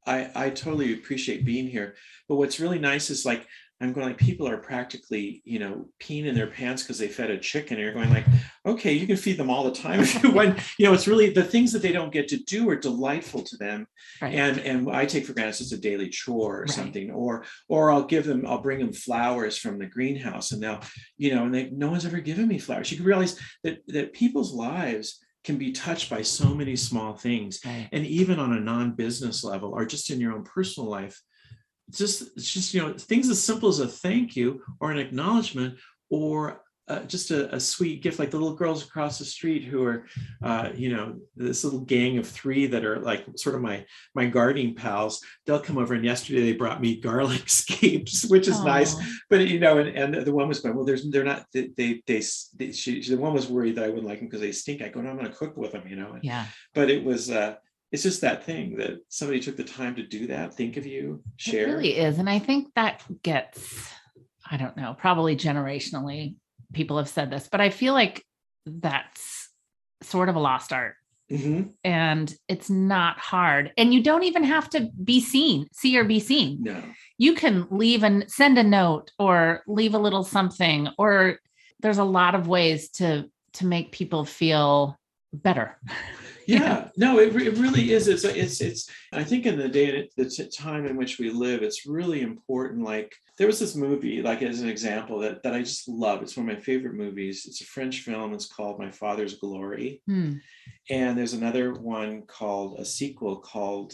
I I totally appreciate being here, but what's really nice is like I'm going like people are practically, you know, peeing in their pants because they fed a chicken, and you're going like, okay, you can feed them all the time if you want. You know, it's really the things that they don't get to do are delightful to them. Right. And and I take for granted it's just a daily chore or right. something, or or I'll give them, I'll bring them flowers from the greenhouse, and they'll, you know, and they no one's ever given me flowers. You can realize that that people's lives can be touched by so many small things. Right. And even on a non-business level, or just in your own personal life. Just, it's just, you know, things as simple as a thank you or an acknowledgement, or uh, just a, a sweet gift, like the little girls across the street who are, uh, you know, this little gang of three that are like sort of my my gardening pals. They'll come over, and yesterday they brought me garlic scapes, which is Aww. nice. But you know, and, and the one was going, well, there's they're not they they, they, they she, she the one was worried that I wouldn't like them because they stink. I go, no, I'm going to cook with them, you know. And, yeah. But it was. Uh, It's just that thing that somebody took the time to do that, think of you, share. It really is. And I think that gets, I don't know, probably generationally, people have said this, but I feel like that's sort of a lost art. Mm-hmm. And it's not hard. And you don't even have to be seen, see or be seen. No. You can leave and send a note, or leave a little something, or there's a lot of ways to to make people feel better. Yeah, no, it, it really is. It's, it's, it's, I think in the day, the t- time in which we live, it's really important. Like there was this movie, like as an example that, that I just love. It's one of my favorite movies. It's a French film. It's called My Father's Glory. Hmm. And there's another one called a sequel called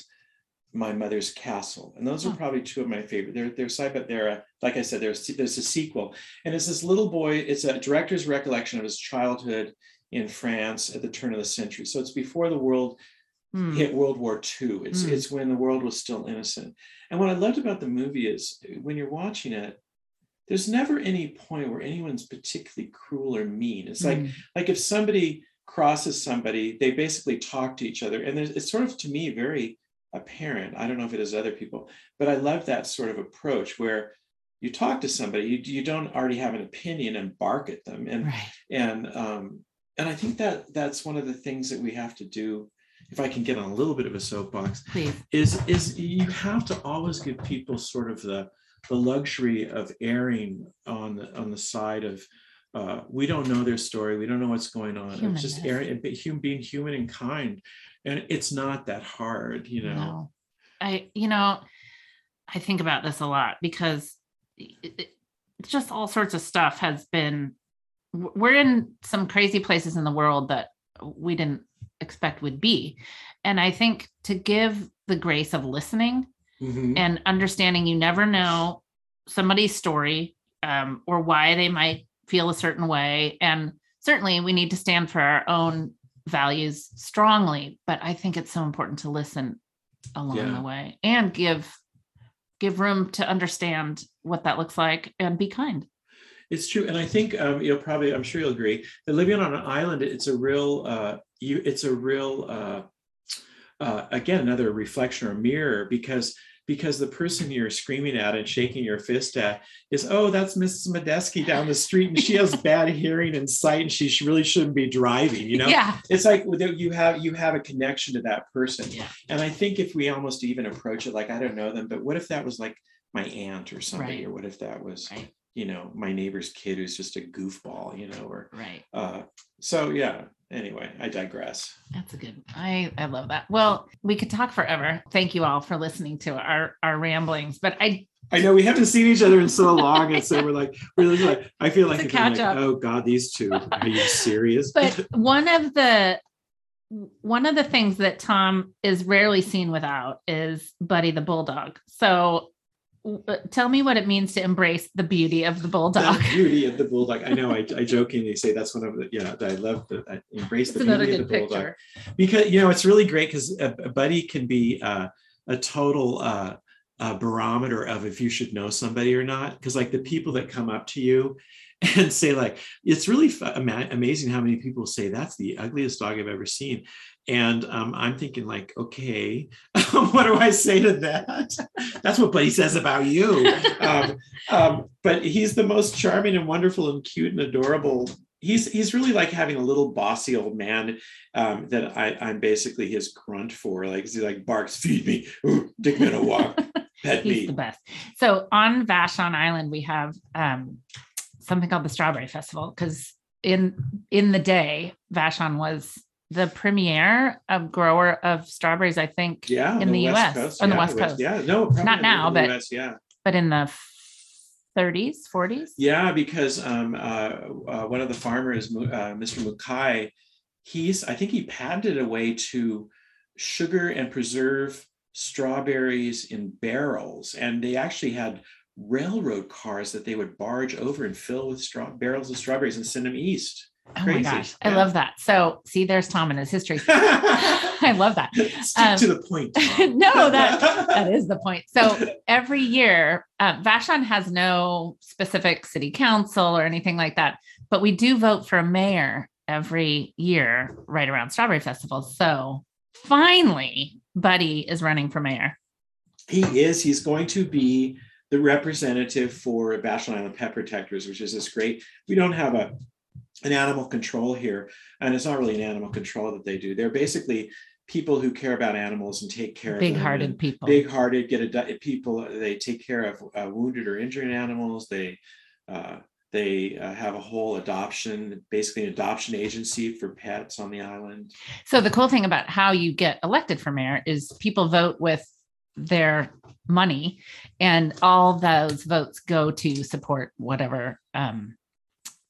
My Mother's Castle. And those oh. are probably two of my favorite. They're, they're side, but they're, a, like I said, there's, there's a sequel, and it's this little boy, it's a director's recollection of his childhood in France at the turn of the century. So it's before the world mm. hit World War Two. It's mm. it's when the world was still innocent. And what I loved about the movie is when you're watching it, there's never any point where anyone's particularly cruel or mean. It's like, mm. like if somebody crosses somebody, they basically talk to each other. And it's sort of, to me, very apparent. I don't know if it is other people, but I love that sort of approach where you talk to somebody, you, you don't already have an opinion and bark at them. And, right. and, um, And I think that that's one of the things that we have to do, if I can get on a little bit of a soapbox, Please. is is you have to always give people sort of the, the luxury of erring on the, on the side of, uh, we don't know their story, we don't know what's going on. Humanness. It's just erring, being human and kind. And it's not that hard, you know. No. I, you know, I think about this a lot, because it, it's just all sorts of stuff has been, we're in some crazy places in the world that we didn't expect would be. And I think to give the grace of listening mm-hmm. and understanding, you never know somebody's story um, or why they might feel a certain way. And certainly we need to stand for our own values strongly, but I think it's so important to listen along yeah. the way, and give, give room to understand what that looks like, and be kind. It's true. And I think um, you'll probably, I'm sure you'll agree, that living on an island, it's a real, uh, you, it's a real, uh, uh, again, another reflection or mirror, because because the person you're screaming at and shaking your fist at is, oh, that's Missus Medeski down the street, and she has bad hearing and sight, and she, she really shouldn't be driving, you know? Yeah. It's like you have you have a connection to that person. Yeah. And I think if we almost even approach it like, I don't know them, but what if that was like my aunt or somebody, right. or what if that was... Right. you know, my neighbor's kid who's just a goofball, you know, or, right. Uh, so yeah, anyway, I digress. That's a good, I, I love that. Well, we could talk forever. Thank you all for listening to our, our ramblings, but I, I know we haven't seen each other in so long. And so we're like, we're like, I feel like, like oh God, these two, are you serious? But one of the, one of the things that Tom is rarely seen without is Buddy the Bulldog. So tell me what it means to embrace the beauty of the bulldog. The beauty of the bulldog. I know. I, I jokingly say that's one of the, yeah, that I love the, I embrace the beauty of the bulldog. Because, you know, it's really great because a, a buddy can be uh, a total uh, a barometer of if you should know somebody or not. Because like the people that come up to you and say like, it's really f- ama- amazing how many people say that's the ugliest dog I've ever seen. And um, I'm thinking like, okay, what do I say to that? That's what Buddy says about you. Um, um, but he's the most charming and wonderful and cute and adorable. He's he's really like having a little bossy old man um, that I, I'm basically his grunt for. Like he like barks, feed me, ooh, take me on a walk, pet he's me. He's the best. So on Vashon Island, we have um, something called the Strawberry Festival because in in the day, Vashon was the premier of grower of strawberries, I think, yeah, in the, the U S Coast, on yeah, the West Coast. Yeah, no, not now, but U S, yeah, but in the thirties, forties. Yeah, because um, uh, uh, one of the farmers, uh, Mister Mukai, he's I think he patented a way to sugar and preserve strawberries in barrels, and they actually had railroad cars that they would barge over and fill with straw barrels of strawberries and send them east. Oh Crazy. My gosh. Yeah. I love that. So see, there's Tom and his history. I love that. Stick um, to the point. No, that, that is the point. So every year, uh, Vashon has no specific city council or anything like that, but we do vote for a mayor every year right around Strawberry Festival. So finally, Buddy is running for mayor. He is. He's going to be the representative for Vashon Island Pet Protectors, which is this great, we don't have a an animal control here. And it's not really an animal control that they do. They're basically people who care about animals and take care of them. Big-hearted people. Big-hearted get a, people. They take care of uh, wounded or injured animals. They uh, they uh, have a whole adoption, basically an adoption agency for pets on the island. So the cool thing about how you get elected for mayor is people vote with their money and all those votes go to support whatever um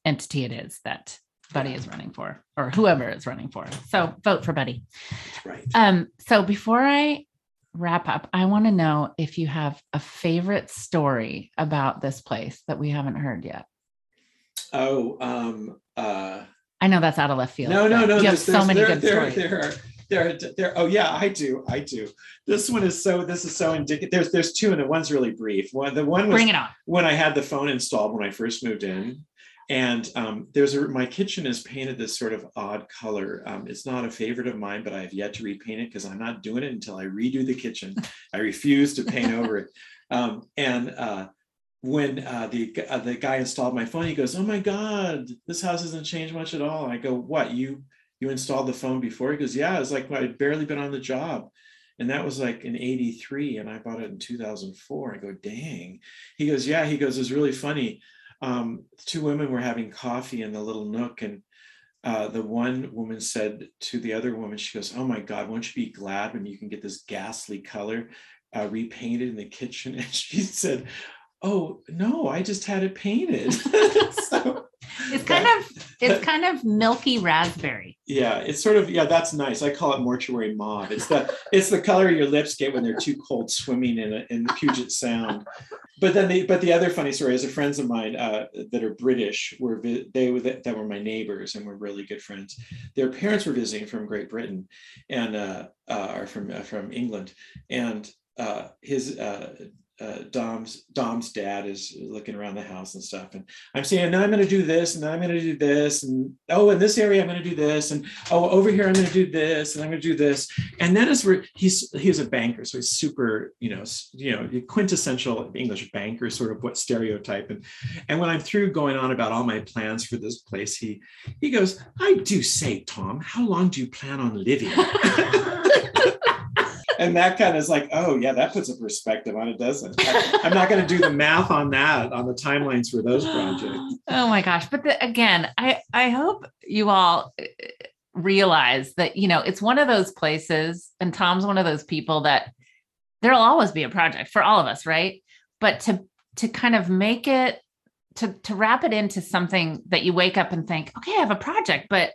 entity it is that Buddy is running for or whoever is running for. So vote for Buddy. Right. Um, so before I wrap up, I want to know if you have a favorite story about this place that we haven't heard yet. Oh, um, uh, I know that's out of left field. No, no, no. You have so many good stories. There are, there are, there, oh yeah, I do. I do. This one is so, this is so indicative. There's, there's two and the one's really brief. One, the one was Bring it on. When I had the phone installed when I first moved in. And um, there's a, my kitchen is painted this sort of odd color. Um, it's not a favorite of mine, but I have yet to repaint it because I'm not doing it until I redo the kitchen. I refuse to paint over it. Um, and uh, when uh, the uh, the guy installed my phone, he goes, "Oh my God, this house hasn't changed much at all." And I go, "What, you you installed the phone before?" He goes, "Yeah, it's like I'd barely been on the job." And that was like in eighty-three, and I bought it in two thousand four. I go, "Dang." He goes, "Yeah." He goes, "It's really funny. Um, two women were having coffee in the little nook, and uh, the one woman said to the other woman, she goes, 'Oh my God, won't you be glad when you can get this ghastly color uh, repainted in the kitchen?' And she said, 'Oh no, I just had it painted.'" So, it's kind that, of it's that, kind of milky raspberry. Yeah, it's sort of yeah. That's nice. I call it mortuary mauve. It's the it's the color your lips get when they're too cold swimming in a, in the Puget Sound. But then, the, but the other funny story is, a friends of mine uh, that are British were they were that were my neighbors and were really good friends. Their parents were visiting from Great Britain, and uh, uh, or from uh, from England, and uh, his. Uh, Uh, Dom's Dom's dad is looking around the house and stuff, and I'm saying, "No, I'm going to do this, and I'm going to do this, and oh, in this area I'm going to do this, and oh, over here I'm going to do this, and I'm going to do this." And that is where he's he's a banker, so he's super, you know, you know, quintessential English banker, sort of what stereotype. And and when I'm through going on about all my plans for this place, he he goes, "I do say, Tom, how long do you plan on living?" And that kind of is like, oh yeah, that puts a perspective on it, doesn't it? I'm not going to do the math on that, on the timelines for those projects. Oh my gosh. But the, again, I, I hope you all realize that, you know, it's one of those places, and Tom's one of those people that there'll always be a project for all of us. Right. But to, to kind of make it, to, to wrap it into something that you wake up and think, okay, I have a project, but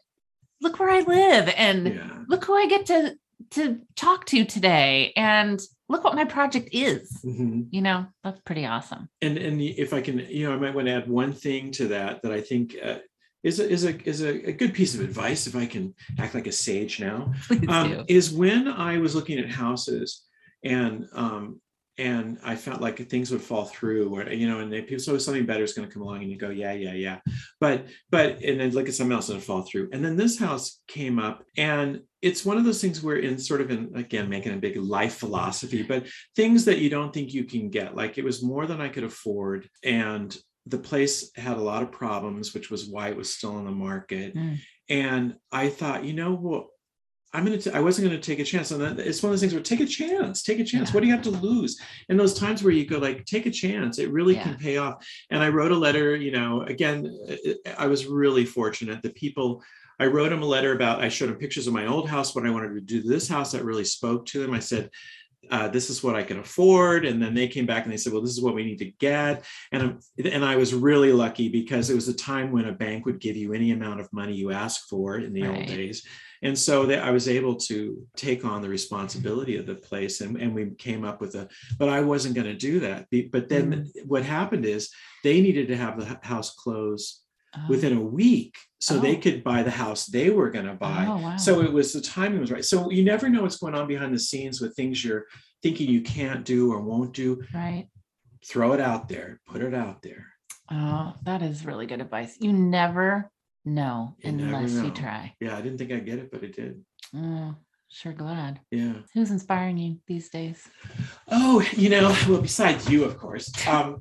look where I live and yeah. Look who I get to, to talk to today, and look what my project is, mm-hmm. you know, that's pretty awesome. And and if I can, you know, I might want to add one thing to that, that I think uh, is, a, is, a, is a, a good piece of advice, if I can act like a sage now, um, is when I was looking at houses and um, and I felt like things would fall through, or, you know, and they, people, so something better is going to come along and you go, yeah, yeah, yeah. But, but, and then look at something else and it'll fall through. And then this house came up, and it's one of those things where in sort of in, again, making a big life philosophy, but things that you don't think you can get, like it was more than I could afford. And the place had a lot of problems, which was why it was still on the market. Mm. And I thought, you know, well, I'm going to, I wasn't going to take a chance on that. It's one of those things where take a chance, take a chance. Yeah. What do you have to lose? And those times where you go like, take a chance, it really yeah. can pay off. And I wrote a letter, you know, again, I was really fortunate. The people, I wrote him a letter about, I showed him pictures of my old house, what I wanted to do to this house, that really spoke to him. I said, Uh, this is what I can afford. And then they came back and they said, well, this is what we need to get. And, I'm, and I was really lucky because it was a time when a bank would give you any amount of money you asked for in the right. old days. And so they, I was able to take on the responsibility of the place. And, and we came up with a, but I wasn't going to do that. But then mm-hmm. what happened is they needed to have the house close oh. within a week. So oh. they could buy the house they were going to buy. Oh, wow. So it was, the timing was right. So you never know what's going on behind the scenes with things you're thinking you can't do or won't do. Right. Throw it out there. Put it out there. Oh, that is really good advice. You never know you unless never know. you try. Yeah, I didn't think I'd get it, but it did. Oh, sure glad. Yeah. Who's inspiring you these days? Oh, you know, well, besides you, of course. Um,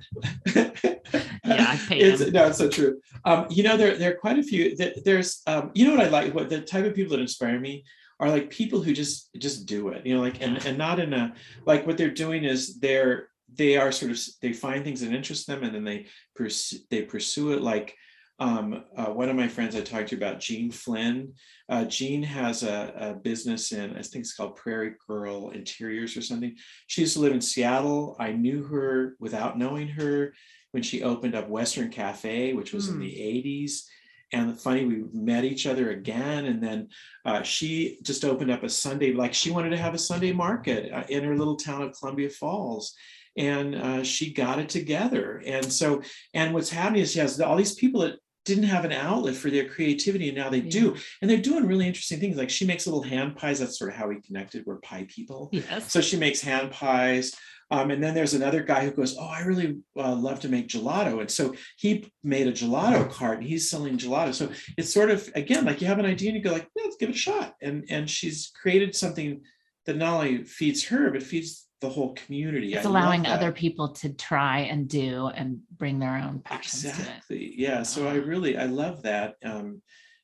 yeah, I pay it's, no, it's so true. Um, you know, there, there are quite a few. There, there's, um, you know, what I like. What the type of people that inspire me are like people who just just do it. You know, like and and not in a like what they're doing is they're they are sort of they find things that interest them and then they pursue they pursue it. Like um, uh, one of my friends I talked to about, Jean Flynn. Uh, Jean has a, a business in, I think it's called Prairie Girl Interiors or something. She used to live in Seattle. I knew her without knowing her when she opened up Western Cafe, which was mm. in the eighties. And funny, we met each other again. And then uh, she just opened up a Sunday, like she wanted to have a Sunday market uh, in her little town of Columbia Falls. And uh, she got it together. And so, and what's happening is she has all these people that didn't have an outlet for their creativity, and now they yeah. do. And they're doing really interesting things. Like she makes little hand pies. That's sort of how we connected. We're pie people. Yes. So she makes hand pies. Um, and then there's another guy who goes, oh, I really uh, love to make gelato. And so he made a gelato cart and he's selling gelato. So it's sort of, again, like you have an idea and you go like, yeah, let's give it a shot. And, and she's created something that not only feeds her, but feeds the whole community. It's I allowing other people to try and do and bring their own passions exactly. to it. Yeah. So I really, I love that um,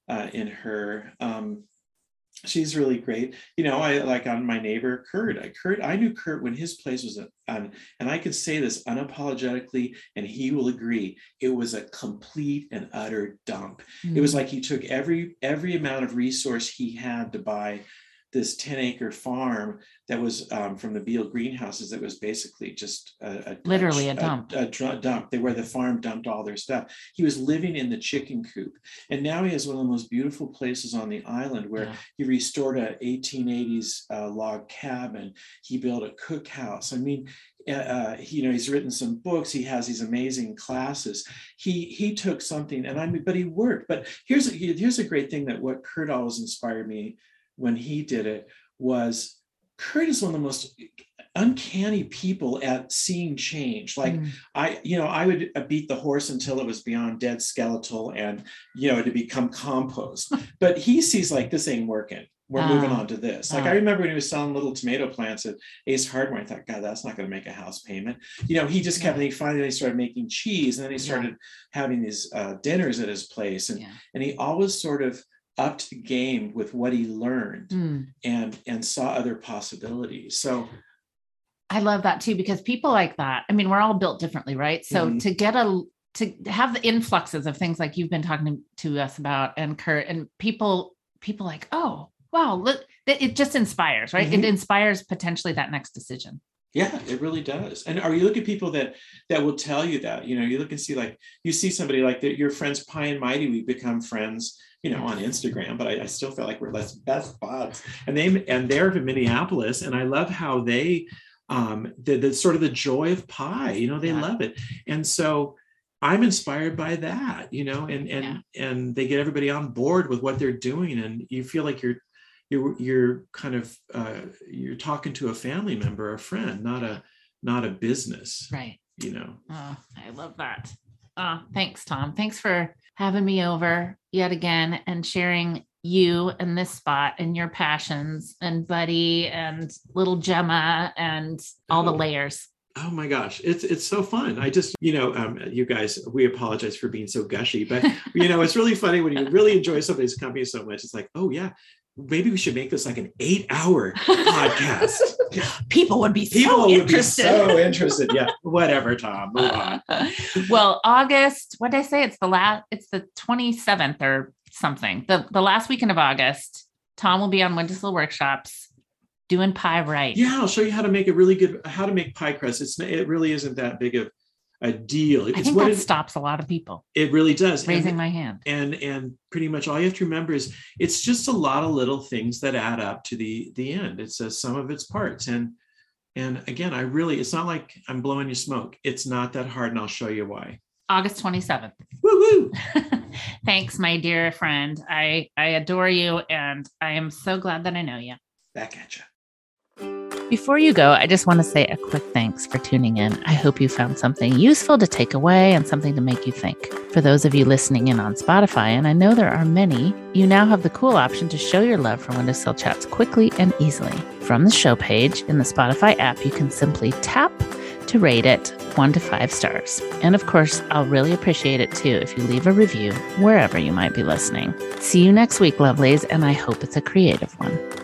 uh, in her. Um, She's really great. You know, I like on my neighbor, Kurt. I, Kurt, I knew Kurt when his place was on, and I can say this unapologetically, and he will agree, it was a complete and utter dump. Mm. It was like he took every every amount of resource he had to buy this ten acre farm that was um, from the Beale greenhouses. That was basically just a, a literally a, a dump, a, a dump. They where the farm dumped all their stuff. He was living in the chicken coop. And now he has one of the most beautiful places on the island where yeah. he restored an eighteen eighties uh, log cabin. He built a cookhouse. I mean, Uh, he, you know, he's written some books. He has these amazing classes. He he took something, and I mean, but he worked. But here's a, here's a great thing that what Kurt always inspired me when he did it was Kurt is one of the most uncanny people at seeing change. Like mm. I, you know, I would beat the horse until it was beyond dead skeletal and, you know, to become compost. But he sees like this ain't working. We're uh, moving on to this. Like uh, I remember when he was selling little tomato plants at Ace Hardware, I thought, God, that's not going to make a house payment. You know, he just kept, yeah. and he finally started making cheese, and then he started yeah. having these uh, dinners at his place. And, yeah. and he always sort of upped the game with what he learned mm. and, and saw other possibilities. So I love that too, because people like that, I mean, we're all built differently, right? So mm-hmm. to get a, to have the influxes of things like you've been talking to us about and Kurt and people, people like, oh, wow, look, it just inspires, right? Mm-hmm. It inspires potentially that next decision. Yeah, it really does. And are you looking at people that that will tell you that, you know, you look and see like, you see somebody like the, your friends, Pie and Mighty, we become friends, you know, on Instagram, but I, I still feel like we're less best buds. And, they, and they're from Minneapolis. And I love how they um, the, the sort of the joy of pie, you know, they yeah. love it. And so I'm inspired by that, you know, and, and, yeah. and they get everybody on board with what they're doing. And you feel like you're, you're, you're kind of, uh, you're talking to a family member, a friend, not a, not a business. Right. You know? Oh, I love that. Oh, thanks, Tom. Thanks for having me over yet again and sharing you and this spot and your passions and Buddy and Little Gemma and all oh. the layers. Oh my gosh. It's, it's so fun. I just, you know, um, you guys, we apologize for being so gushy, but you know, it's really funny when you really enjoy somebody's company so much. It's like, oh yeah, maybe we should make this like an eight hour podcast. People would be People so would interested. Be so interested. Yeah. Whatever, Tom. Move on. Well, August, what did I say? It's the last, it's the twenty-seventh or something. The, the last weekend of August, Tom will be on Windowsill Workshops. Doing pie right. Yeah, I'll show you how to make a really good, how to make pie crust. It's it really isn't that big of a deal. It's I think what that it, stops a lot of people. It really does. Raising and, my hand. And and pretty much all you have to remember is it's just a lot of little things that add up to the the end. It's a sum of its parts. And and again, I really, it's not like I'm blowing you smoke. It's not that hard, and I'll show you why. August twenty-seventh. Woo woo. Thanks, my dear friend. I I adore you, and I am so glad that I know you. Back at you. Before you go, I just want to say a quick thanks for tuning in. I hope you found something useful to take away and something to make you think. For those of you listening in on Spotify, and I know there are many, you now have the cool option to show your love for Windowsill Chats quickly and easily. From the show page in the Spotify app, you can simply tap to rate it one to five stars. And of course, I'll really appreciate it too if you leave a review wherever you might be listening. See you next week, lovelies, and I hope it's a creative one.